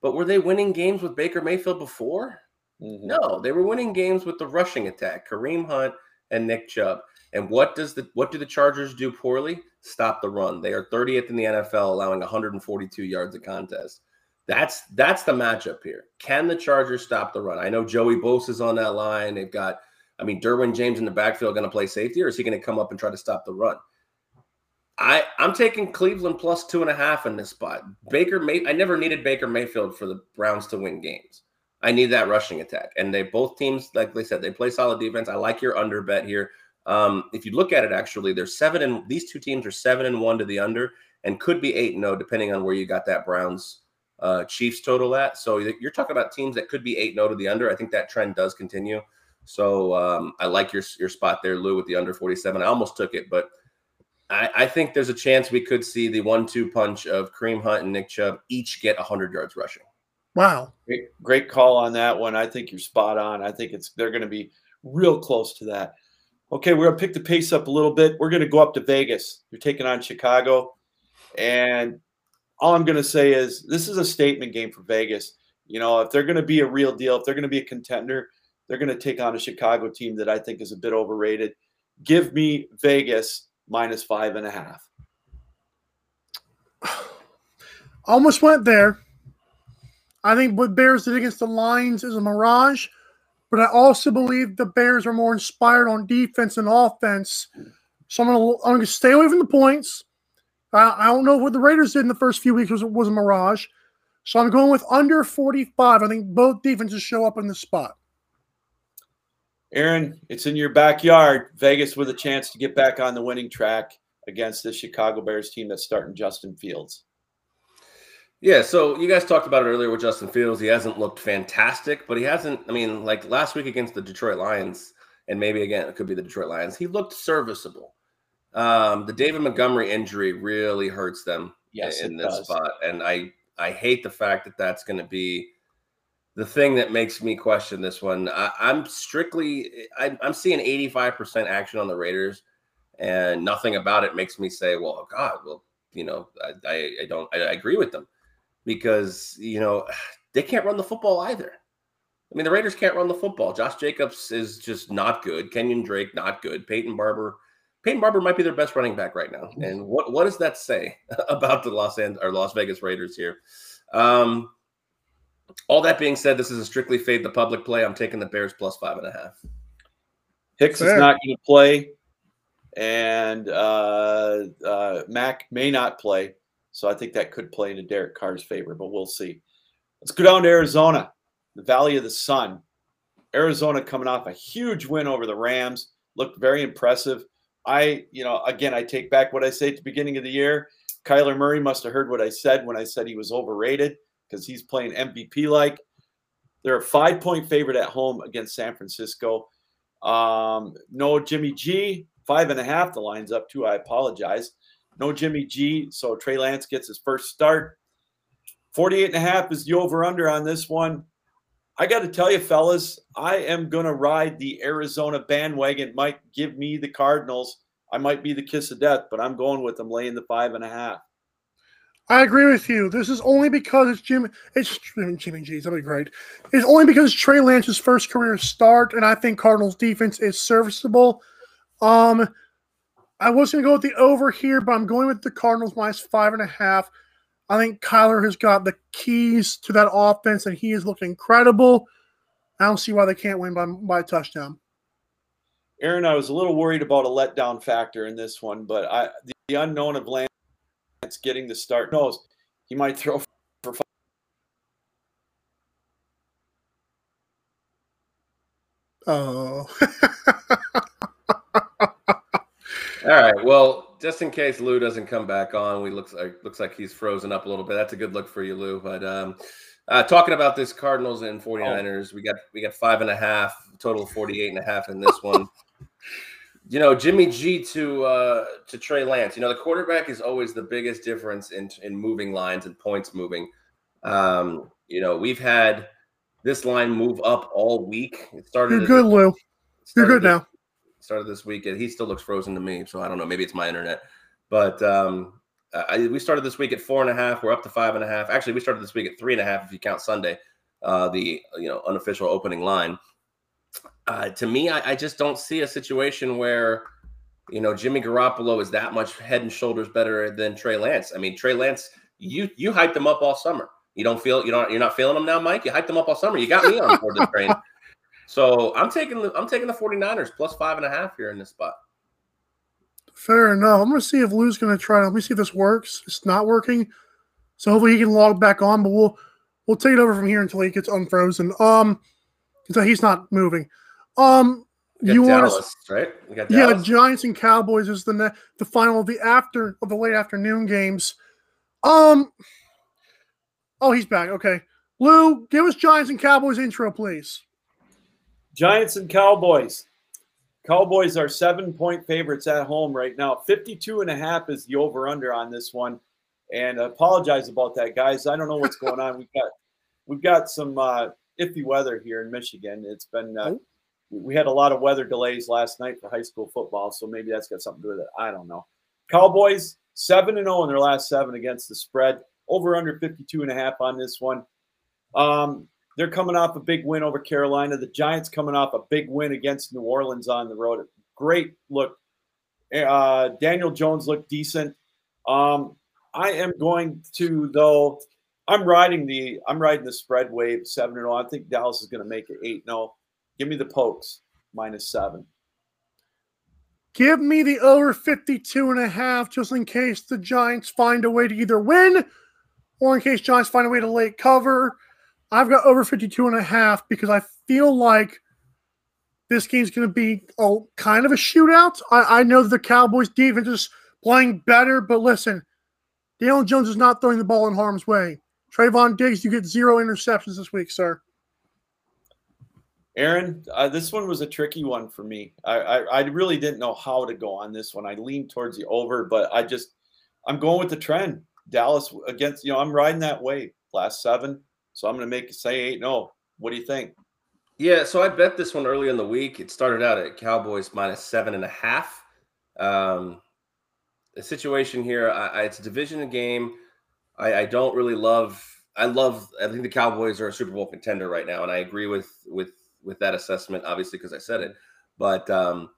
But were they winning games with Baker Mayfield before? Mm-hmm. No, they were winning games with the rushing attack, Kareem Hunt and Nick Chubb. And what does the what do the Chargers do poorly? Stop the run. They are thirtieth in the N F L, allowing one hundred forty-two yards a contest. That's that's the matchup here. Can the Chargers stop the run? I know Joey Bosa's on that line. They've got, I mean, Derwin James in the backfield going to play safety, or is he going to come up and try to stop the run? I, I'm taking Cleveland plus two and a half in this spot. Baker May, I never needed Baker Mayfield for the Browns to win games. I need that rushing attack. And they both teams, like they said, they play solid defense. I like your under bet here. Um, if you look at it, actually, they're seven and these two teams are seven and one to the under and could be eight and oh, depending on where you got that Browns uh, Chiefs total at. So you're talking about teams that could be eight and oh to the under. I think that trend does continue. So um, I like your your spot there, Lou, with the under forty-seven. I almost took it, but I, I think there's a chance we could see the one two punch of Kareem Hunt and Nick Chubb each get one hundred yards rushing. Wow. Great, great call on that one. I think you're spot on. I think it's they're going to be real close to that. Okay, we're going to pick the pace up a little bit. We're going to go up to Vegas. You're taking on Chicago. And all I'm going to say is this is a statement game for Vegas. You know, if they're going to be a real deal, if they're going to be a contender, they're going to take on a Chicago team that I think is a bit overrated. Give me Vegas minus five and a half. Almost went there. I think what Bears did against the Lions is a mirage, but I also believe the Bears are more inspired on defense than offense. So I'm going to I'm gonna stay away from the points. I, I don't know what the Raiders did in the first few weeks was, was a mirage. So I'm going with under forty-five. I think both defenses show up in the spot. Aaron, it's in your backyard. Vegas with a chance to get back on the winning track against the Chicago Bears team that's starting Justin Fields. Yeah, so you guys talked about it earlier with Justin Fields. He hasn't looked fantastic, but he hasn't, I mean, like last week against the Detroit Lions, and maybe again, it could be the Detroit Lions, he looked serviceable. Um, the David Montgomery injury really hurts them yes, in this does. spot, and I, I hate the fact that that's going to be the thing that makes me question this one. I, I'm strictly I, – I'm seeing eighty-five percent action on the Raiders, and nothing about it makes me say, well, God, well, you know, I, I, I don't – I agree with them. Because, you know, they can't run the football either. I mean, the Raiders can't run the football. Josh Jacobs is just not good. Kenyon Drake, not good. Peyton Barber. Peyton Barber might be their best running back right now. And what, what does that say about the Los Angeles or Las Vegas Raiders here? Um, all that being said, this is a strictly fade the public play. I'm taking the Bears plus five and a half. Hicks Fair. is not going to play. And uh, uh, Mac may not play. So I think that could play into Derek Carr's favor, but we'll see. Let's go down to Arizona, the Valley of the Sun. Arizona coming off a huge win over the Rams. Looked very impressive. I, you know, again, I take back what I say at the beginning of the year. Kyler Murray must have heard what I said when I said he was overrated because he's playing M V P-like. They're a five-point favorite at home against San Francisco. Um, no Jimmy G, five and a half. The line's up too. I apologize. No Jimmy G, so Trey Lance gets his first start. forty-eight and a half is the over-under on this one. I got to tell you, fellas, I am going to ride the Arizona bandwagon. Might give me the Cardinals. I might be the kiss of death, but I'm going with them laying the five and a half. I agree with you. This is only because it's Jimmy, it's Jimmy G. That'd be great. It's only because Trey Lance's first career start, and I think Cardinals' defense is serviceable. Um... I was going to go with the over here, but I'm going with the Cardinals minus five and a half. I think Kyler has got the keys to that offense, and he is looking incredible. I don't see why they can't win by, by a touchdown. Aaron, I was a little worried about a letdown factor in this one, but I, the, the unknown of Lance getting the start knows he might throw for five. Oh. All right. Well, just in case Lou doesn't come back on, we looks like looks like he's frozen up a little bit. That's a good look for you, Lou. But um, uh, talking about this Cardinals and 49ers, we got we got five and a half, total of forty-eight and a half in this one. You know, Jimmy G to uh, to Trey Lance. You know, the quarterback is always the biggest difference in in moving lines and points moving. Um, you know, we've had this line move up all week. It started. You're good, Lou. You're good now. Started this weekend. He still looks frozen to me, so I don't know. Maybe it's my internet. But um, I, we started this week at four and a half. We're up to five and a half. Actually, we started this week at three and a half if you count Sunday, uh, the you know unofficial opening line. Uh, to me, I, I just don't see a situation where you know Jimmy Garoppolo is that much head and shoulders better than Trey Lance. I mean, Trey Lance, you you hyped him up all summer. You don't feel you don't you're not feeling him now, Mike. You hyped him up all summer. You got me on board the train. So I'm taking the I'm taking the 49ers plus five and a half here in this spot. Fair enough. I'm going to see if Lou's going to try. Let me see if this works. It's not working. So hopefully he can log back on, but we'll we'll take it over from here until he gets unfrozen. Um, so he's not moving. Um, you Dallas, want to, right? We got Dallas. Yeah, Giants and Cowboys is the ne- the final of the after of the late afternoon games. Um, oh, he's back. Okay, Lou, give us Giants and Cowboys intro, please. Giants and Cowboys. Cowboys are seven-point favorites at home right now. fifty-two and a half is the over-under on this one. And I apologize about that, guys. I don't know what's going on. We've got we've got some uh, iffy weather here in Michigan. It's been uh, we had a lot of weather delays last night for high school football, so maybe that's got something to do with it. I don't know. Cowboys seven and oh in their last seven against the spread. Over under fifty-two and a half on this one. Um, they're coming off a big win over Carolina. The Giants coming off a big win against New Orleans on the road. Great look. Uh, Daniel Jones looked decent. Um, I am going to, though, I'm riding the I'm riding the spread wave seven and oh. I think Dallas is going to make it eight and oh. Give me the Pokes, minus seven. Give me the over fifty-two and a half just in case the Giants find a way to either win or in case Giants find a way to late cover. I've got over fifty-two and a half because I feel like this game's going to be a, kind of a shootout. I, I know the Cowboys defense is playing better, but listen, Daniel Jones is not throwing the ball in harm's way. Trayvon Diggs, you get zero interceptions this week, sir. Aaron, uh, this one was a tricky one for me. I, I, I really didn't know how to go on this one. I leaned towards the over, but I just I'm going with the trend. Dallas against, you know, I'm riding that wave. Last seven. So I'm going to make it say eight and oh. What do you think? Yeah, so I bet this one earlier in the week. It started out at Cowboys minus seven and a half. Um, the situation here, I, I, it's a division game. I, I don't really love – I love – I think the Cowboys are a Super Bowl contender right now, and I agree with with, with that assessment, obviously, because I said it. But um,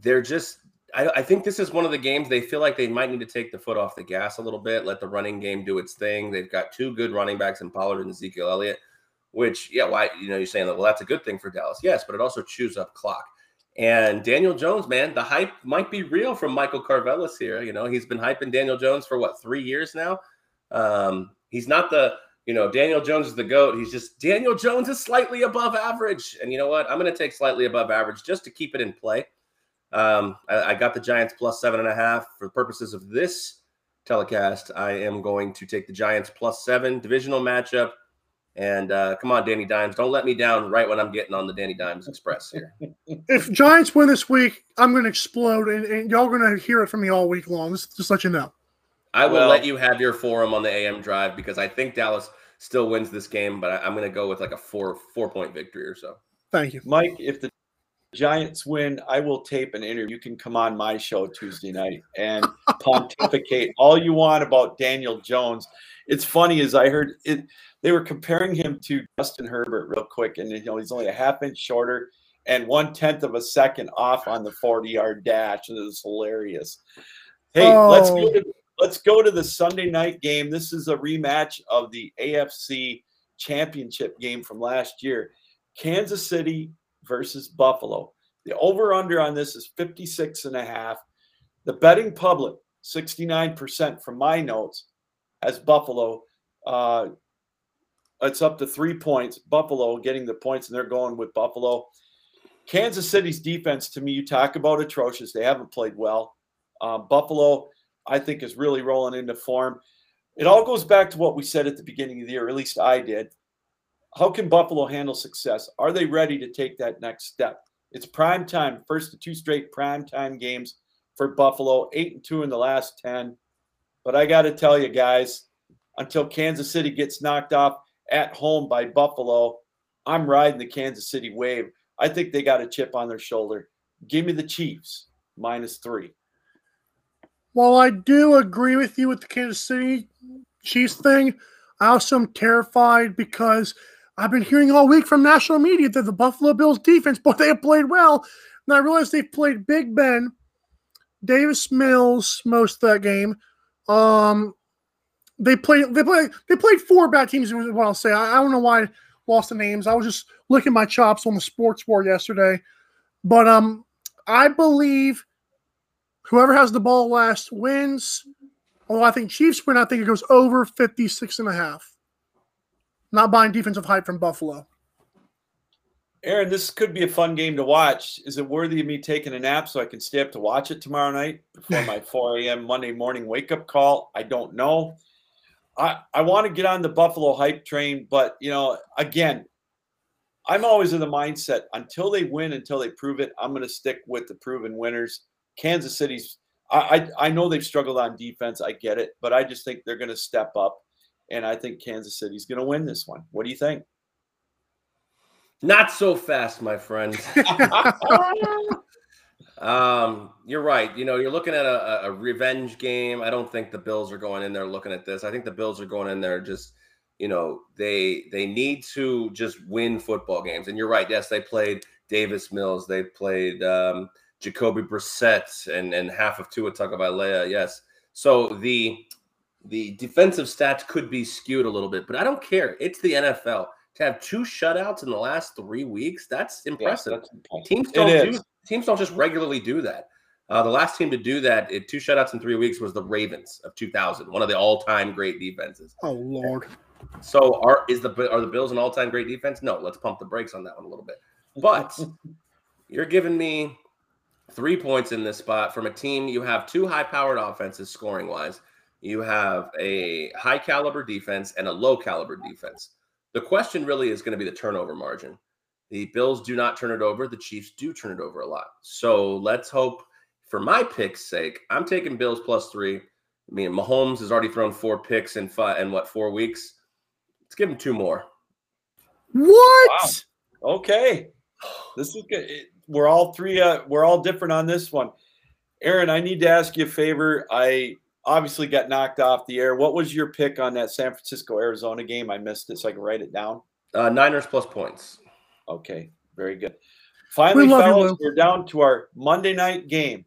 they're just I, – I think this is one of the games they feel like they might need to take the foot off the gas a little bit, let the running game do its thing. They've got two good running backs in Pollard and Ezekiel Elliott, which, yeah, why you know, you're saying, well, that's a good thing for Dallas. Yes, but it also chews up clock. And Daniel Jones, man, the hype might be real from Michael Carvelis here. You know, he's been hyping Daniel Jones for, what, three years now? Um, he's not the, you know, Daniel Jones is the GOAT. He's just, Daniel Jones is slightly above average. And you know what? I'm going to take slightly above average just to keep it in play. Um, I, I got the Giants plus seven and a half. For the purposes of this telecast, I am going to take the Giants plus seven, divisional matchup. And uh, come on, Danny Dimes, don't let me down right when I'm getting on the Danny Dimes Express here. If Giants win this week, I'm going to explode, and, and y'all are going to hear it from me all week long. Just, just let you know. I will well, let you have your forum on the A M drive because I think Dallas still wins this game, but I, I'm going to go with like a four, four-point victory or so. Thank you. Mike, if the Giants win, I will tape an interview. You can come on my show Tuesday night and pontificate all you want about Daniel Jones. It's funny, as I heard it, they were comparing him to Justin Herbert real quick, and you know he's only a half inch shorter and one tenth of a second off on the forty-yard dash, and it was hilarious. Hey, oh. let's go to, let's go to the Sunday night game. This is a rematch of the A F C Championship game from last year, Kansas City versus Buffalo. The over-under on this is fifty-six and a half. The betting public, sixty-nine percent from my notes, has Buffalo. Uh, it's up to three points. Buffalo getting the points, and they're going with Buffalo. Kansas City's defense, to me, you talk about atrocious. They haven't played well. Uh, Buffalo, I think, is really rolling into form. It all goes back to what we said at the beginning of the year, at least I did. How can Buffalo handle success? Are they ready to take that next step? It's prime time, first of two straight prime time games for Buffalo, eight and two in the last ten. But I got to tell you guys, until Kansas City gets knocked off at home by Buffalo, I'm riding the Kansas City wave. I think they got a chip on their shoulder. Give me the Chiefs, minus three. While I do agree with you with the Kansas City Chiefs thing, I also am terrified because I've been hearing all week from national media that the Buffalo Bills defense, but they have played well. And I realized they've played Big Ben, Davis Mills most of that game. Um, they played they played they played four bad teams is what I'll say. I, I don't know why I lost the names. I was just licking my chops on the sports war yesterday. But um I believe Whoever has the ball last wins. Oh, I think Chiefs win. I think it goes over fifty-six and a half. Not buying defensive hype from Buffalo. Aaron, this could be a fun game to watch. Is it worthy of me taking a nap so I can stay up to watch it tomorrow night before my four a.m. Monday morning wake-up call? I don't know. I, I want to get on the Buffalo hype train, but, you know, again, I'm always in the mindset until they win, until they prove it, I'm going to stick with the proven winners. Kansas City's I, – I, I know they've struggled on defense. I get it, but I just think they're going to step up, and I think Kansas City's going to win this one. What do you think? Not so fast, my friend. um, you're right. You know, you're looking at a, a revenge game. I don't think the Bills are going in there looking at this. I think the Bills are going in there just, you know, they they need to just win football games. And you're right. Yes, they played Davis Mills. They played um, Jacoby Brissett and, and half of Tua Tagovailoa. Yes. So the the defensive stats could be skewed a little bit, but I don't care. It's the N F L. To have two shutouts in the last three weeks, that's impressive. Yeah, that's impressive. Teams don't do, teams don't just regularly do that. Uh, the last team to do that, it, two shutouts in three weeks, was the Ravens of two thousand, one of the all-time great defenses. Oh, Lord. So are is the are the Bills an all-time great defense? No, let's pump the brakes on that one a little bit. But you're giving me three points in this spot from a team. You have two high-powered offenses scoring-wise. You have a high-caliber defense and a low-caliber defense. The question really is going to be the turnover margin. The Bills do not turn it over. The Chiefs do turn it over a lot. So let's hope, for my pick's sake, I'm taking Bills plus three. I mean, Mahomes has already thrown four picks in, five, in what, four weeks? Let's give him two more. What? Wow. Okay. This is good. We're all three. Uh, we're all different on this one. Aaron, I need to ask you a favor. I obviously got knocked off the air. What was your pick on that San Francisco-Arizona game? I missed it, so I can write it down. Uh, Niners plus points. Okay, very good. Finally, we fellas, you, we're down to our Monday night game.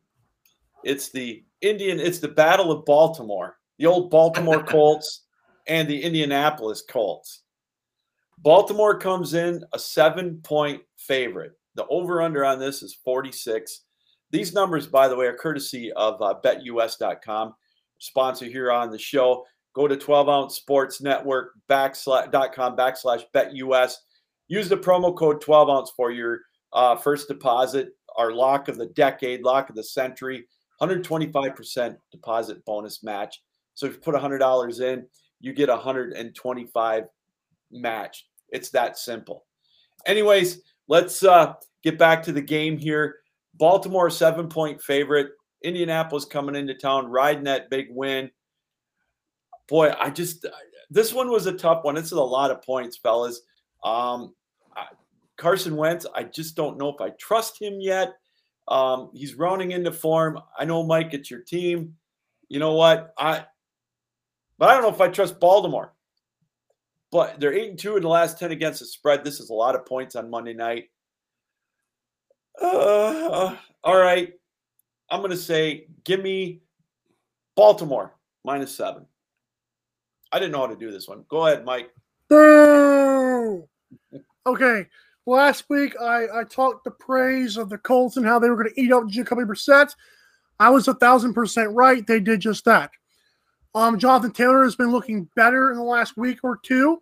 It's the Indian. It's the Battle of Baltimore, the old Baltimore Colts and the Indianapolis Colts. Baltimore comes in a seven-point favorite. The over-under on this is forty-six. These numbers, by the way, are courtesy of uh, bet U S dot com. Sponsor here on the show. Go to twelve ounce sports network backslash dot com backslash bet us. Use the promo code twelve ounce for your uh, first deposit. Our lock of the decade, lock of the century, one hundred twenty-five percent deposit bonus match. So if you put one hundred dollars in, you get one hundred twenty-five match. It's that simple. Anyways, let's uh, get back to the game here. Baltimore seven point favorite. Indianapolis coming into town, riding that big win. Boy, I just – this one was a tough one. It's a lot of points, fellas. Um, I, Carson Wentz, I just don't know if I trust him yet. Um, he's rounding into form. I know, Mike, it's your team. You know what? I, But I don't know if I trust Baltimore. But they're eight and two in the last ten against the spread. This is a lot of points on Monday night. Uh, all right. I'm going to say, give me Baltimore minus seven. I didn't know how to do this one. Go ahead, Mike. Boo! Okay. Last week, I, I talked the praise of the Colts and how they were going to eat up Jacoby Brissett. I was one thousand percent right. They did just that. Um, Jonathan Taylor has been looking better in the last week or two.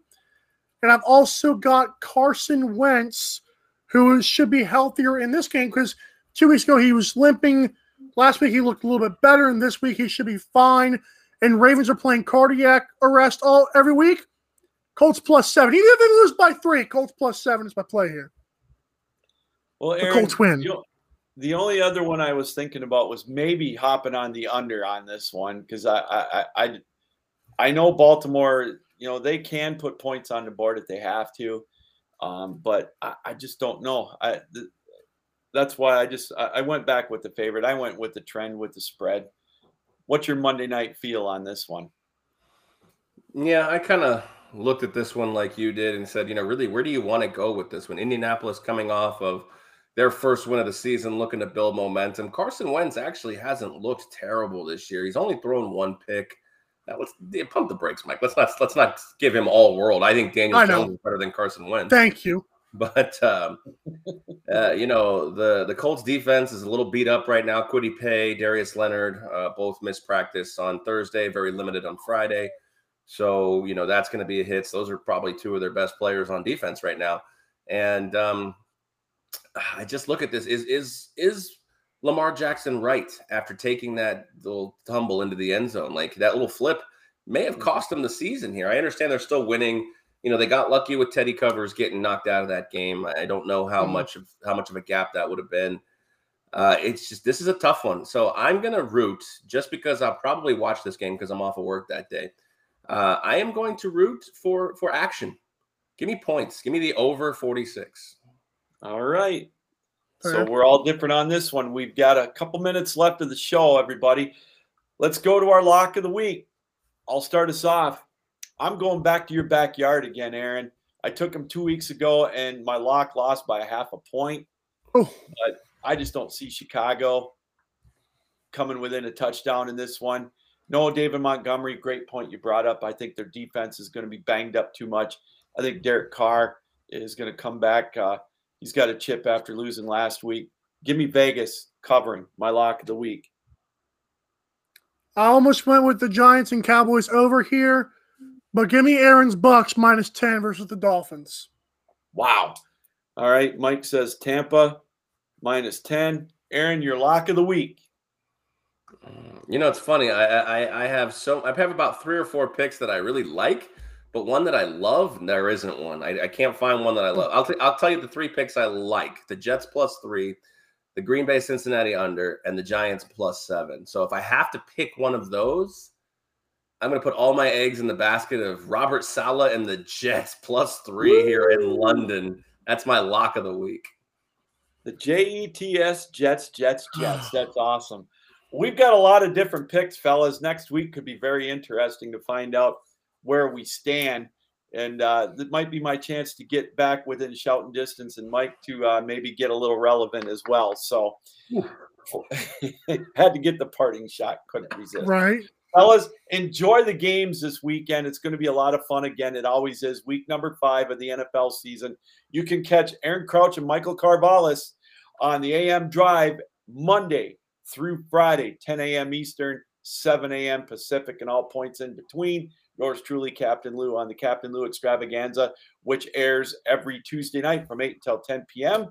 And I've also got Carson Wentz, who should be healthier in this game because two weeks ago he was limping. Last week he looked a little bit better, and this week he should be fine. And Ravens are playing cardiac arrest all every week. Colts plus seven. Even if they lose by three, Colts plus seven is my play here. Well, Aaron, the Colts win. You know, the only other one I was thinking about was maybe hopping on the under on this one because I, I, I, I know Baltimore. You know they can put points on the board if they have to, um, but I, I just don't know. I. The, That's why I just I went back with the favorite. I went with the trend with the spread. What's your Monday night feel on this one? Yeah, I kind of looked at this one like you did and said, you know, really, where do you want to go with this one? Indianapolis coming off of their first win of the season, looking to build momentum. Carson Wentz actually hasn't looked terrible this year. He's only thrown one pick. Now let's pump the brakes, Mike. Let's not let's not give him all world. I think Daniel Jones is better than Carson Wentz. Thank you. But, um, uh, you know, the, the Colts defense is a little beat up right now. Kwity Paye, Darius Leonard, uh, both missed practice on Thursday, very limited on Friday. So, you know, that's going to be a hit. So those are probably two of their best players on defense right now. And um, I just look at this. Is is is Lamar Jackson right after taking that little tumble into the end zone? Like, that little flip may have cost him the season here. I understand they're still winning. You know, they got lucky with Teddy Covers getting knocked out of that game. I don't know how mm-hmm. much of how much of a gap that would have been. Uh, it's just, this is a tough one. So I'm going to root, just because I'll probably watch this game because I'm off of work that day. Uh, I am going to root for, for action. Give me points. Give me the over forty-six. All right. Perfect. So we're all different on this one. We've got a couple minutes left of the show, everybody. Let's go to our lock of the week. I'll start us off. I'm going back to your backyard again, Aaron. I took him two weeks ago, and my lock lost by a half a point. Oh. But I just don't see Chicago coming within a touchdown in this one. No, David Montgomery, great point you brought up. I think their defense is going to be banged up too much. I think Derek Carr is going to come back. Uh, he's got a chip after losing last week. Give me Vegas covering, my lock of the week. I almost went with the Giants and Cowboys over here, but give me Aaron's Bucks minus ten versus the Dolphins. Wow. All right, Mike says Tampa minus ten. Aaron, your lock of the week. You know, it's funny. I, I I have so I have about three or four picks that I really like, but one that I love, there isn't one. I, I can't find one that I love. I'll t- I'll tell you the three picks I like: the Jets plus three, the Green Bay Cincinnati under, and the Giants plus seven. So if I have to pick one of those, I'm going to put all my eggs in the basket of Robert Saleh and the Jets plus three Woo! Here in London. That's my lock of the week. The J E T S, Jets, Jets, Jets. That's awesome. We've got a lot of different picks, fellas. Next week could be very interesting to find out where we stand. And uh, it might be my chance to get back within shouting distance and Mike to uh, maybe get a little relevant as well. So had to get the parting shot. Couldn't resist. Right. Fellas, enjoy the games this weekend. It's going to be a lot of fun again. It always is. Week number five of the N F L season. You can catch Aaron Crouch and Michael Carvelis on the A M Drive Monday through Friday, ten a.m. Eastern, seven a.m. Pacific, and all points in between. Yours truly, Captain Lou, on the Captain Lou Extravaganza, which airs every Tuesday night from eight until ten p.m.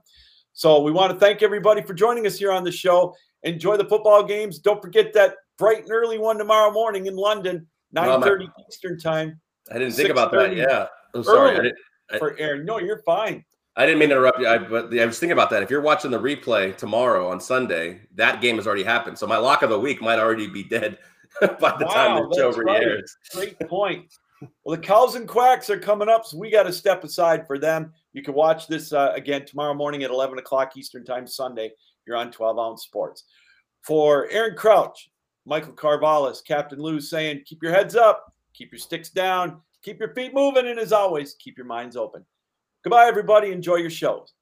So we want to thank everybody for joining us here on the show. Enjoy the football games. Don't forget that bright and early one tomorrow morning in London, nine thirty oh, Eastern time. I didn't think about that, yeah. I'm sorry. I didn't, I, for Aaron. No, you're fine. I didn't mean to interrupt you, I, but I was thinking about that. If you're watching the replay tomorrow on Sunday, that game has already happened. So my lock of the week might already be dead by the wow, time the show re-airs. Right. Great point. Well, the Cows and Quacks are coming up, so we got to step aside for them. You can watch this uh, again tomorrow morning at eleven o'clock Eastern time Sunday. You're on twelve-ounce sports. For Aaron Crouch, Michael Carvelis, Captain Lou saying, keep your heads up, keep your sticks down, keep your feet moving, and as always, keep your minds open. Goodbye, everybody. Enjoy your shows.